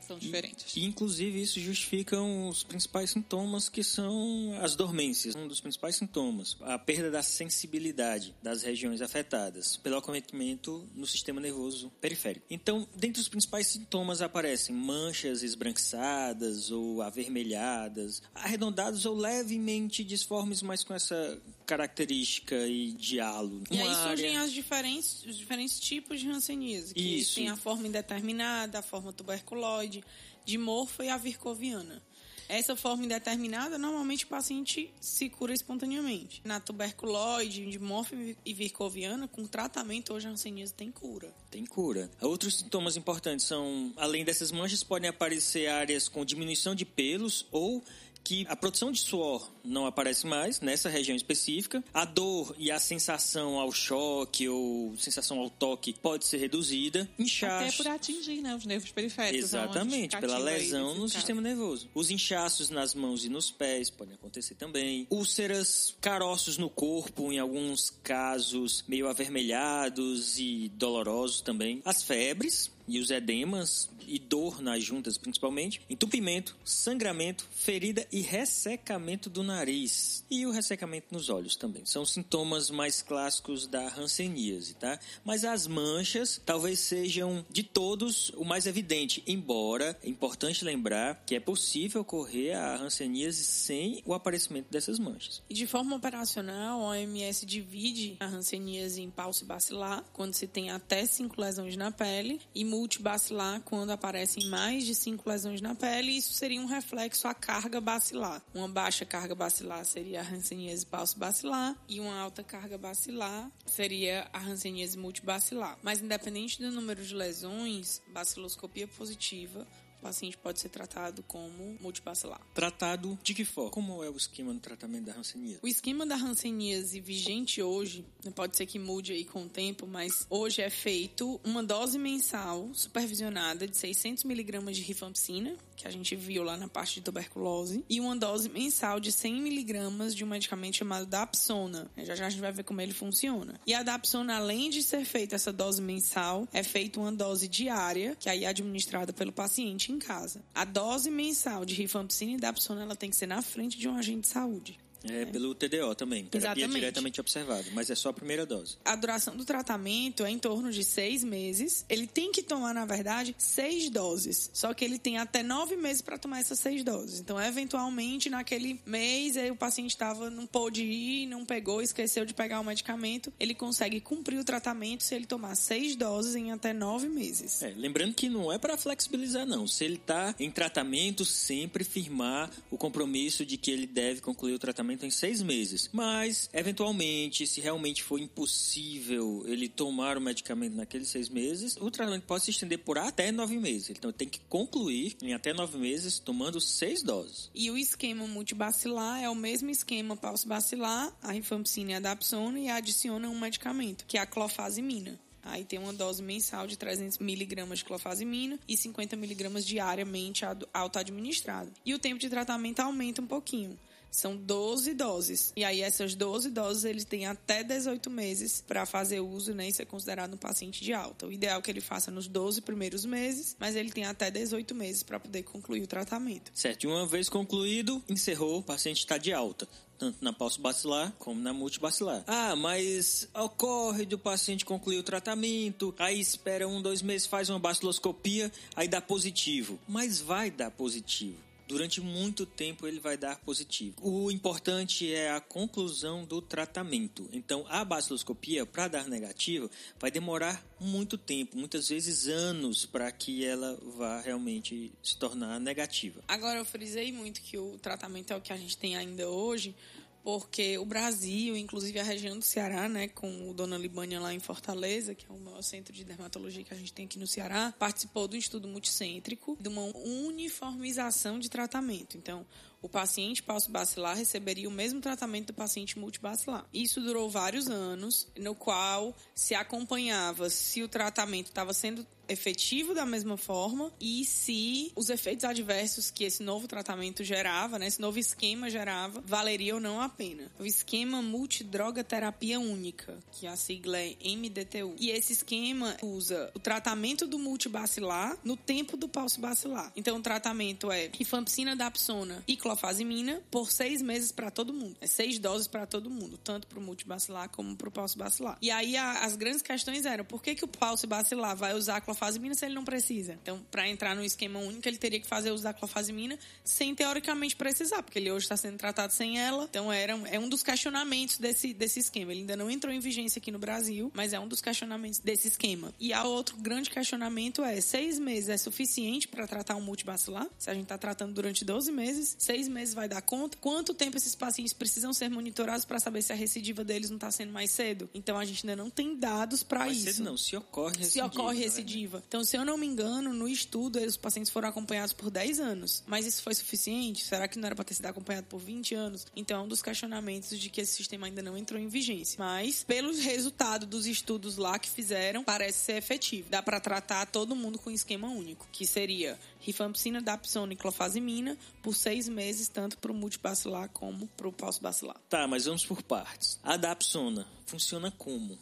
são diferentes. E, inclusive, isso justifica os principais sintomas, que são as dormências. Um dos principais sintomas, a perda da sensibilidade das regiões afetadas pelo acometimento no sistema nervoso periférico. Então, dentre os principais sintomas aparecem manchas esbranquiçadas ou avermelhadas, arredondados ou levemente disformes, mas com essa característica e diálogo. E aí surgem área... as diferentes, os diferentes tipos de hanseníase, que isso. Tem a forma indeterminada, a forma tuberculoide, dimorfa e a vircoviana. Essa forma indeterminada, normalmente o paciente se cura espontaneamente. Na tuberculose, dimorfa e vircoviana, com tratamento, hoje a hanseníase tem cura. Tem cura. Outros sintomas importantes são, além dessas manchas, podem aparecer áreas com diminuição de pelos ou que a produção de suor não aparece mais nessa região específica. A dor e a sensação ao choque ou sensação ao toque pode ser reduzida. Inchaços. Até por atingir, né, os nervos periféricos. Exatamente, pela lesão no sistema nervoso. Os inchaços nas mãos e nos pés podem acontecer também. Úlceras, caroços no corpo, em alguns casos meio avermelhados e dolorosos também. As febres e os edemas e dor nas juntas, principalmente, entupimento, sangramento, ferida e ressecamento do nariz. E o ressecamento nos olhos também. São sintomas mais clássicos da hanseníase, tá? Mas as manchas talvez sejam, de todos, o mais evidente. Embora, é importante lembrar que é possível ocorrer a hanseníase sem o aparecimento dessas manchas. E de forma operacional, a O M S divide a hanseníase em paucibacilar, quando se tem até cinco lesões na pele, e multibacilar, quando aparecem mais de cinco lesões na pele. Isso seria um reflexo à carga bacilar. Uma baixa carga bacilar seria a hanseníase paucibacilar e uma alta carga bacilar seria a hanseníase multibacilar. Mas independente do número de lesões, baciloscopia positiva, o paciente pode ser tratado como multibacilar. Tratado de que forma? Como é o esquema do tratamento da hanseníase? O esquema da hanseníase vigente hoje, pode ser que mude aí com o tempo, mas hoje é feito uma dose mensal supervisionada de seiscentos miligramas de rifampicina, que a gente viu lá na parte de tuberculose, e uma dose mensal de cem miligramas de um medicamento chamado dapsona. Já já a gente vai ver como ele funciona. E a dapsona, além de ser feita essa dose mensal, é feita uma dose diária, que aí é administrada pelo paciente em casa. A dose mensal de rifampicina e dapsona, ela tem que ser na frente de um agente de saúde. É, é, pelo T D O também. Terapia Exatamente. Diretamente observada, mas é só a primeira dose. A duração do tratamento é em torno de seis meses. Ele tem que tomar, na verdade, seis doses. Só que ele tem até nove meses para tomar essas seis doses. Então, eventualmente, naquele mês, aí o paciente tava, não pôde ir, não pegou, esqueceu de pegar o medicamento. Ele consegue cumprir o tratamento se ele tomar seis doses em até nove meses. É, lembrando que não é para flexibilizar, não. Se ele tá em tratamento, sempre firmar o compromisso de que ele deve concluir o tratamento tratamento em seis meses. Mas, eventualmente, se realmente for impossível ele tomar o medicamento naqueles seis meses, o tratamento pode se estender por até nove meses. Então, tem que concluir em até nove meses tomando seis doses. E o esquema multibacilar é o mesmo esquema para os bacilar, a rifampicina e a dapsona, e adiciona um medicamento, que é a clofazimina. Aí tem uma dose mensal de trezentos miligramas de clofazimina e cinquenta miligramas diariamente auto-administrado. E o tempo de tratamento aumenta um pouquinho. São doze doses. E aí essas doze doses ele tem até dezoito meses para fazer uso, né, e ser considerado um paciente de alta. O ideal é que ele faça nos doze primeiros meses, mas ele tem até dezoito meses para poder concluir o tratamento. Certo, e uma vez concluído, encerrou, o paciente está de alta. Tanto na paucibacilar como na multibacilar. Ah, mas ocorre do paciente concluir o tratamento, aí espera um, dois meses, faz uma baciloscopia, aí dá positivo. Mas vai dar positivo. Durante muito tempo ele vai dar positivo. O importante é a conclusão do tratamento. Então, a baciloscopia, para dar negativo, vai demorar muito tempo, muitas vezes anos, para que ela vá realmente se tornar negativa. Agora, eu frisei muito que o tratamento é o que a gente tem ainda hoje, porque o Brasil, inclusive a região do Ceará, né, com o Dona Libânia lá em Fortaleza, que é o maior centro de dermatologia que a gente tem aqui no Ceará, participou de um estudo multicêntrico de uma uniformização de tratamento. Então, o paciente paucibacilar receberia o mesmo tratamento do paciente multibacilar. Isso durou vários anos, no qual se acompanhava se o tratamento estava sendo efetivo da mesma forma e se os efeitos adversos que esse novo tratamento gerava, né, esse novo esquema gerava, valeria ou não a pena. O esquema multidrogaterapia única, que a sigla é M D T U. E esse esquema usa o tratamento do multibacilar no tempo do paucibacilar. Então o tratamento é rifampicina, dapsona e clofazimina por seis meses para todo mundo. É seis doses para todo mundo, tanto para o multibacilar como para o paucibacilar. E aí a, as grandes questões eram por que, que o paucibacilar vai usar a clofazimina se ele não precisa. Então, para entrar no esquema único, ele teria que fazer uso da clofazimina sem, teoricamente, precisar, porque ele hoje está sendo tratado sem ela. Então, era, é um dos questionamentos desse, desse esquema. Ele ainda não entrou em vigência aqui no Brasil, mas é um dos questionamentos desse esquema. E há outro grande questionamento é, seis meses é suficiente para tratar um multibacilar? Se a gente está tratando durante doze meses, seis meses vai dar conta? Quanto tempo esses pacientes precisam ser monitorados para saber se a recidiva deles não está sendo mais cedo? Então, a gente ainda não tem dados para isso. Cedo não, se ocorre recidiva. Se ocorre recidiva. Então, se eu não me engano, no estudo, os pacientes foram acompanhados por dez anos. Mas isso foi suficiente? Será que não era para ter sido acompanhado por vinte anos? Então, é um dos questionamentos de que esse sistema ainda não entrou em vigência. Mas, pelos resultados dos estudos lá que fizeram, parece ser efetivo. Dá para tratar todo mundo com um esquema único, que seria rifampicina, dapsona e clofazimina por seis meses, tanto para o multibacilar como para o paucibacilar. Tá, mas vamos por partes. A dapsona funciona como?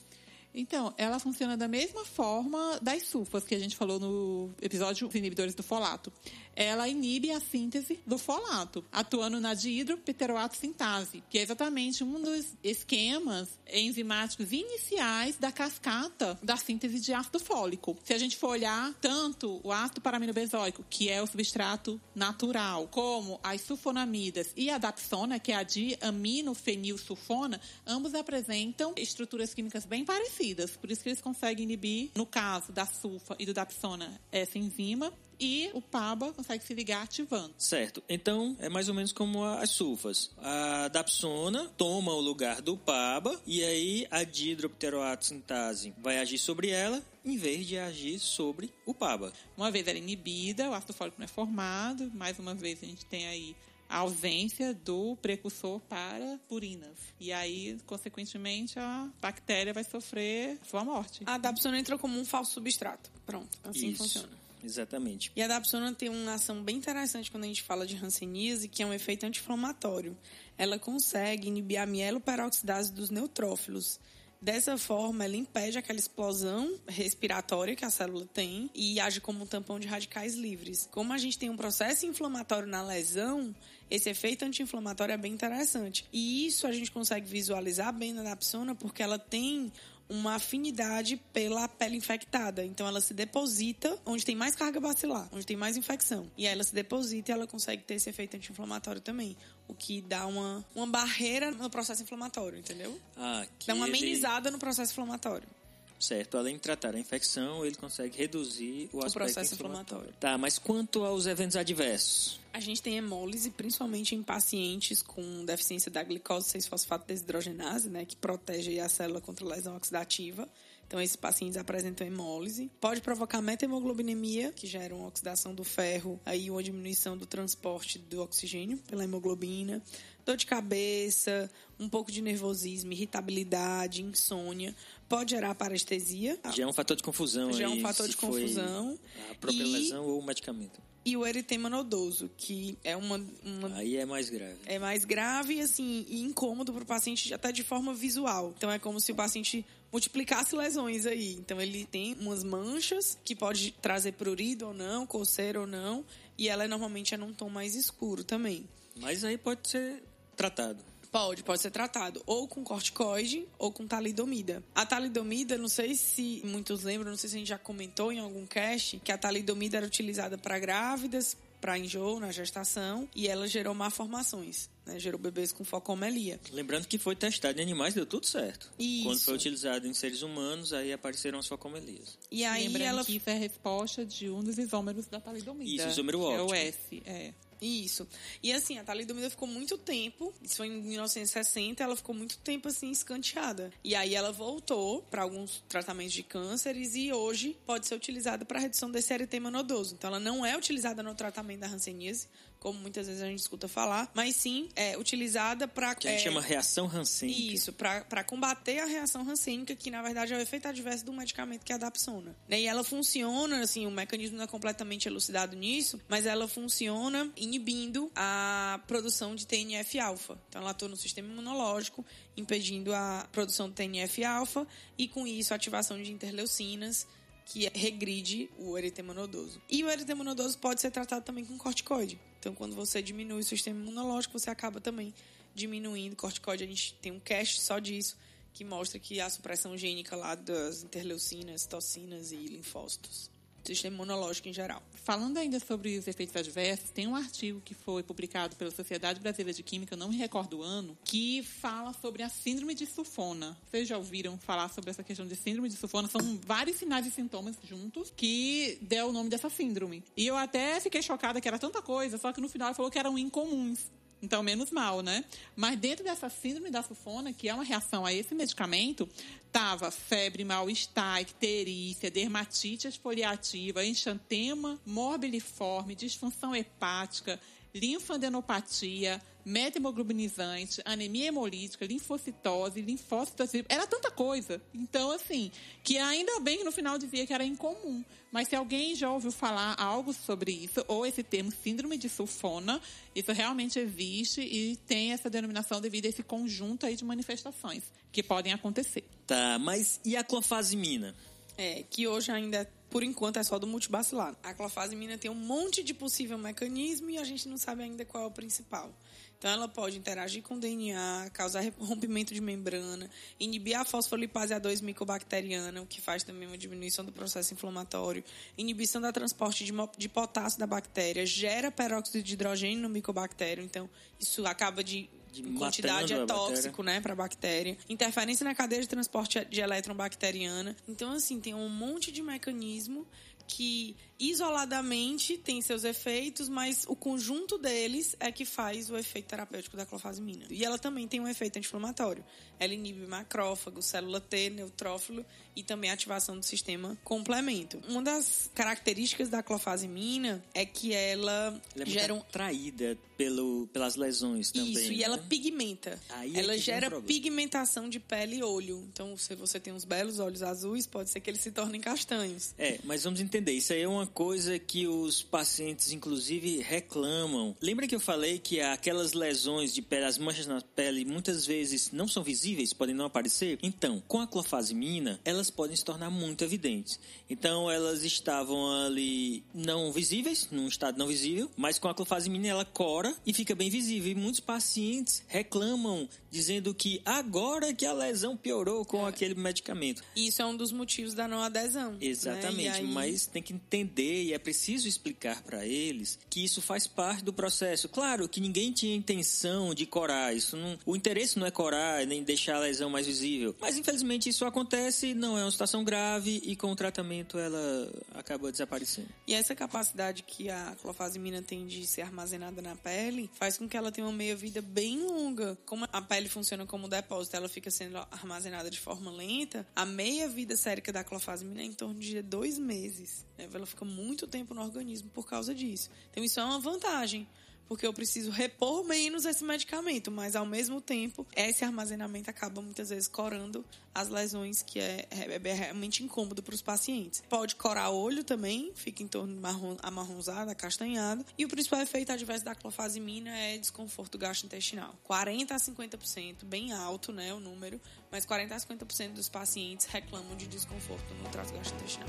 Então, ela funciona da mesma forma das sulfas que a gente falou no episódio dos inibidores do folato. Ela inibe a síntese do folato, atuando na diidropteroato sintase, que é exatamente um dos esquemas enzimáticos iniciais da cascata da síntese de ácido fólico. Se a gente for olhar tanto o ácido paraminobenzoico, que é o substrato natural, como as sulfonamidas e a dapsona, que é a diaminofenilsulfona, ambos apresentam estruturas químicas bem parecidas. Por isso que eles conseguem inibir, no caso da sulfa e do dapsona, essa enzima. E o PABA consegue se ligar ativando. Certo. Então, é mais ou menos como as sulfas. A dapsona toma o lugar do PABA e aí a diidropteroato sintase vai agir sobre ela em vez de agir sobre o PABA. Uma vez ela é inibida, o ácido fólico não é formado. Mais uma vez a gente tem aí a ausência do precursor para purinas. E aí, consequentemente, a bactéria vai sofrer sua morte. A dapsona entrou como um falso substrato. Pronto. Assim Isso. funciona. Exatamente. E a dapsona tem uma ação bem interessante quando a gente fala de hanseníase, que é um efeito anti-inflamatório. Ela consegue inibir a mieloperoxidase dos neutrófilos. Dessa forma, ela impede aquela explosão respiratória que a célula tem e age como um tampão de radicais livres. Como a gente tem um processo inflamatório na lesão, esse efeito anti-inflamatório é bem interessante. E isso a gente consegue visualizar bem na dapsona porque ela tem uma afinidade pela pele infectada. Então, ela se deposita onde tem mais carga bacilar, onde tem mais infecção. E aí, ela se deposita e ela consegue ter esse efeito anti-inflamatório também, o que dá uma, uma barreira no processo inflamatório, entendeu? Ah, dá uma amenizada ele... no processo inflamatório. Certo, além de tratar a infecção, ele consegue reduzir o, o aspecto processo inflamatório. inflamatório. Tá, mas quanto aos eventos adversos? A gente tem hemólise, principalmente em pacientes com deficiência da glicose seis-fosfato desidrogenase, né, que protege a célula contra a lesão oxidativa. Então, esses pacientes apresentam hemólise. Pode provocar meta-hemoglobinemia, que gera uma oxidação do ferro e uma diminuição do transporte do oxigênio pela hemoglobina. Dor de cabeça, um pouco de nervosismo, irritabilidade, insônia. Pode gerar parestesia. Já é um fator de confusão. Já é um fator de confusão. A própria e... lesão ou o medicamento. E o eritema nodoso, que é uma, uma... Aí é mais grave. É mais grave assim, e incômodo para o paciente até de forma visual. Então é como se o paciente multiplicasse lesões aí. Então ele tem umas manchas que pode trazer prurido ou não, coceira ou não. E ela normalmente é num tom mais escuro também. Mas aí pode ser tratado. Pode, pode ser tratado ou com corticoide ou com talidomida. A talidomida, não sei se muitos lembram, não sei se a gente já comentou em algum cast, que a talidomida era utilizada para grávidas, para enjoo na gestação, e ela gerou malformações, né? Gerou bebês com focomelia. Lembrando que foi testado em animais, deu tudo certo. Isso. Quando foi utilizado em seres humanos, aí apareceram as focomelias. E aí Lembrando ela... que foi a resposta de um dos isômeros da talidomida. Isso, isômero óptico. É o S, é. Isso. E assim, a talidomida ficou muito tempo, isso foi em mil novecentos e sessenta, ela ficou muito tempo assim, escanteada. E aí ela voltou para alguns tratamentos de cânceres e hoje pode ser utilizada para redução desse eritema nodoso. Então ela não é utilizada no tratamento da hanseníase, como muitas vezes a gente escuta falar, mas sim é utilizada para... Que a gente é, chama reação rancênica. Isso, para combater a reação rancênica, que na verdade é o efeito adverso do medicamento que é a dapsona. E ela funciona, assim, o mecanismo não é completamente elucidado nisso, mas ela funciona inibindo a produção de T N F alfa. Então ela atua no sistema imunológico, impedindo a produção de T N F alfa e com isso a ativação de interleucinas, que regride o eritema nodoso. E o eritema nodoso pode ser tratado também com corticoide. Então, quando você diminui o sistema imunológico, você acaba também diminuindo o corticoide. A gente tem um cast só disso, que mostra que a supressão gênica lá das interleucinas, citocinas e linfócitos. Sistema imunológico em geral. Falando ainda sobre os efeitos adversos, tem um artigo que foi publicado pela Sociedade Brasileira de Química, eu não me recordo o ano, que fala sobre a síndrome de Sulfona. Vocês já ouviram falar sobre essa questão de síndrome de Sulfona? São vários sinais e sintomas juntos que deu o nome dessa síndrome. E eu até fiquei chocada que era tanta coisa, só que no final ela falou que eram incomuns. Então, menos mal, né? Mas dentro dessa síndrome da sulfona, que é uma reação a esse medicamento, tava febre, mal-estar, icterícia, dermatite esfoliativa, enxantema morbiliforme, disfunção hepática, linfadenopatia, meta-hemoglobinizante, anemia hemolítica, linfocitose, linfócitose, era tanta coisa. Então, assim, que ainda bem que no final dizia que era incomum. Mas se alguém já ouviu falar algo sobre isso, ou esse termo síndrome de Sulfona, isso realmente existe e tem essa denominação devido a esse conjunto aí de manifestações que podem acontecer. Tá, mas e a clofazimina? É, que hoje ainda, por enquanto, é só do multibacilar. A clofazimina tem um monte de possível mecanismo e a gente não sabe ainda qual é o principal. Então, ela pode interagir com o D N A, causar rompimento de membrana, inibir a fosfolipase A dois micobacteriana, o que faz também uma diminuição do processo inflamatório, inibição da transporte de potássio da bactéria, gera peróxido de hidrogênio no micobactério, então isso acaba de... Em quantidade é tóxico, né, para a bactéria. Interferência na cadeia de transporte de elétron bacteriana. Então, assim, tem um monte de mecanismo que isoladamente tem seus efeitos, mas o conjunto deles é que faz o efeito terapêutico da clofazimina. E ela também tem um efeito anti-inflamatório. Ela inibe macrófago, célula T, neutrófilo e também a ativação do sistema complemento. Uma das características da clofazimina é que ela, ela é gera... muito atraída pelo, pelas lesões também. Isso, né? E ela pigmenta. Aí ela é gera um pigmentação de pele e olho. Então, se você tem uns belos olhos azuis, pode ser que eles se tornem castanhos. É, mas vamos entender. Isso aí é uma coisa que os pacientes, inclusive, reclamam. Lembra que eu falei que aquelas lesões de pele, as manchas na pele, muitas vezes não são visíveis, podem não aparecer? Então, com a clofazimina, elas podem se tornar muito evidentes. Então, elas estavam ali não visíveis, num estado não visível, mas com a clofazimina ela cora e fica bem visível. E muitos pacientes reclamam, dizendo que agora que a lesão piorou com é. aquele medicamento. Isso é um dos motivos da não adesão. Exatamente, né? Aí... mas eles têm que entender e é preciso explicar para eles que isso faz parte do processo. Claro que ninguém tinha intenção de corar, isso não, o interesse não é corar nem deixar a lesão mais visível, mas infelizmente isso acontece, não é uma situação grave e com o tratamento ela acaba desaparecendo. E essa capacidade que a clofazimina tem de ser armazenada na pele faz com que ela tenha uma meia-vida bem longa. Como a pele funciona como depósito, ela fica sendo armazenada de forma lenta, a meia-vida sérica da clofazimina é em torno de dois meses. Ela fica muito tempo no organismo por causa disso. Então isso é uma vantagem, porque eu preciso repor menos esse medicamento, mas ao mesmo tempo esse armazenamento acaba muitas vezes corando as lesões, que é, é, é realmente incômodo para os pacientes. Pode corar olho também, fica em torno marrom, amarronzado, acastanhado, e o principal efeito adverso da clofazimina é desconforto gastrointestinal. quarenta a cinquenta por cento, bem alto, né, o número, mas quarenta a cinquenta por cento dos pacientes reclamam de desconforto no trato gastrointestinal.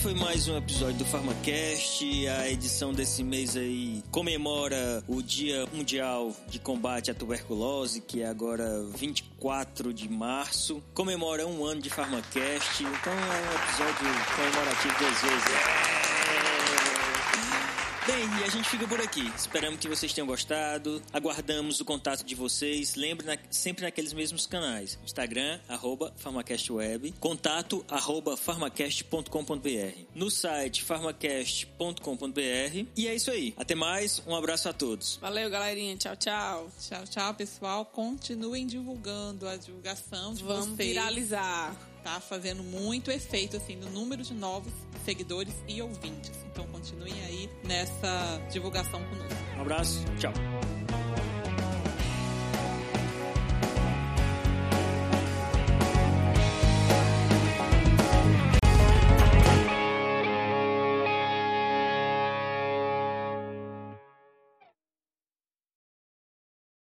Foi mais um episódio do Farmacast. A edição desse mês aí comemora o Dia Mundial de Combate à Tuberculose, que é agora vinte e quatro de março. Comemora um ano de Farmacast, então é um episódio comemorativo duas vezes. É. Bem, e a gente fica por aqui. Esperamos que vocês tenham gostado. Aguardamos o contato de vocês. Lembre na, sempre naqueles mesmos canais. Instagram, arroba farmacastweb. Contato, arroba farmacast ponto com ponto b r. No site, farmacast ponto com ponto b r. E é isso aí. Até mais. Um abraço a todos. Valeu, galerinha. Tchau, tchau. Tchau, tchau, pessoal. Continuem divulgando a divulgação de Vamos vocês. Vamos viralizar. Tá fazendo muito efeito, assim, no número de novos seguidores e ouvintes. Então, continuem aí nessa divulgação conosco. Um abraço, tchau.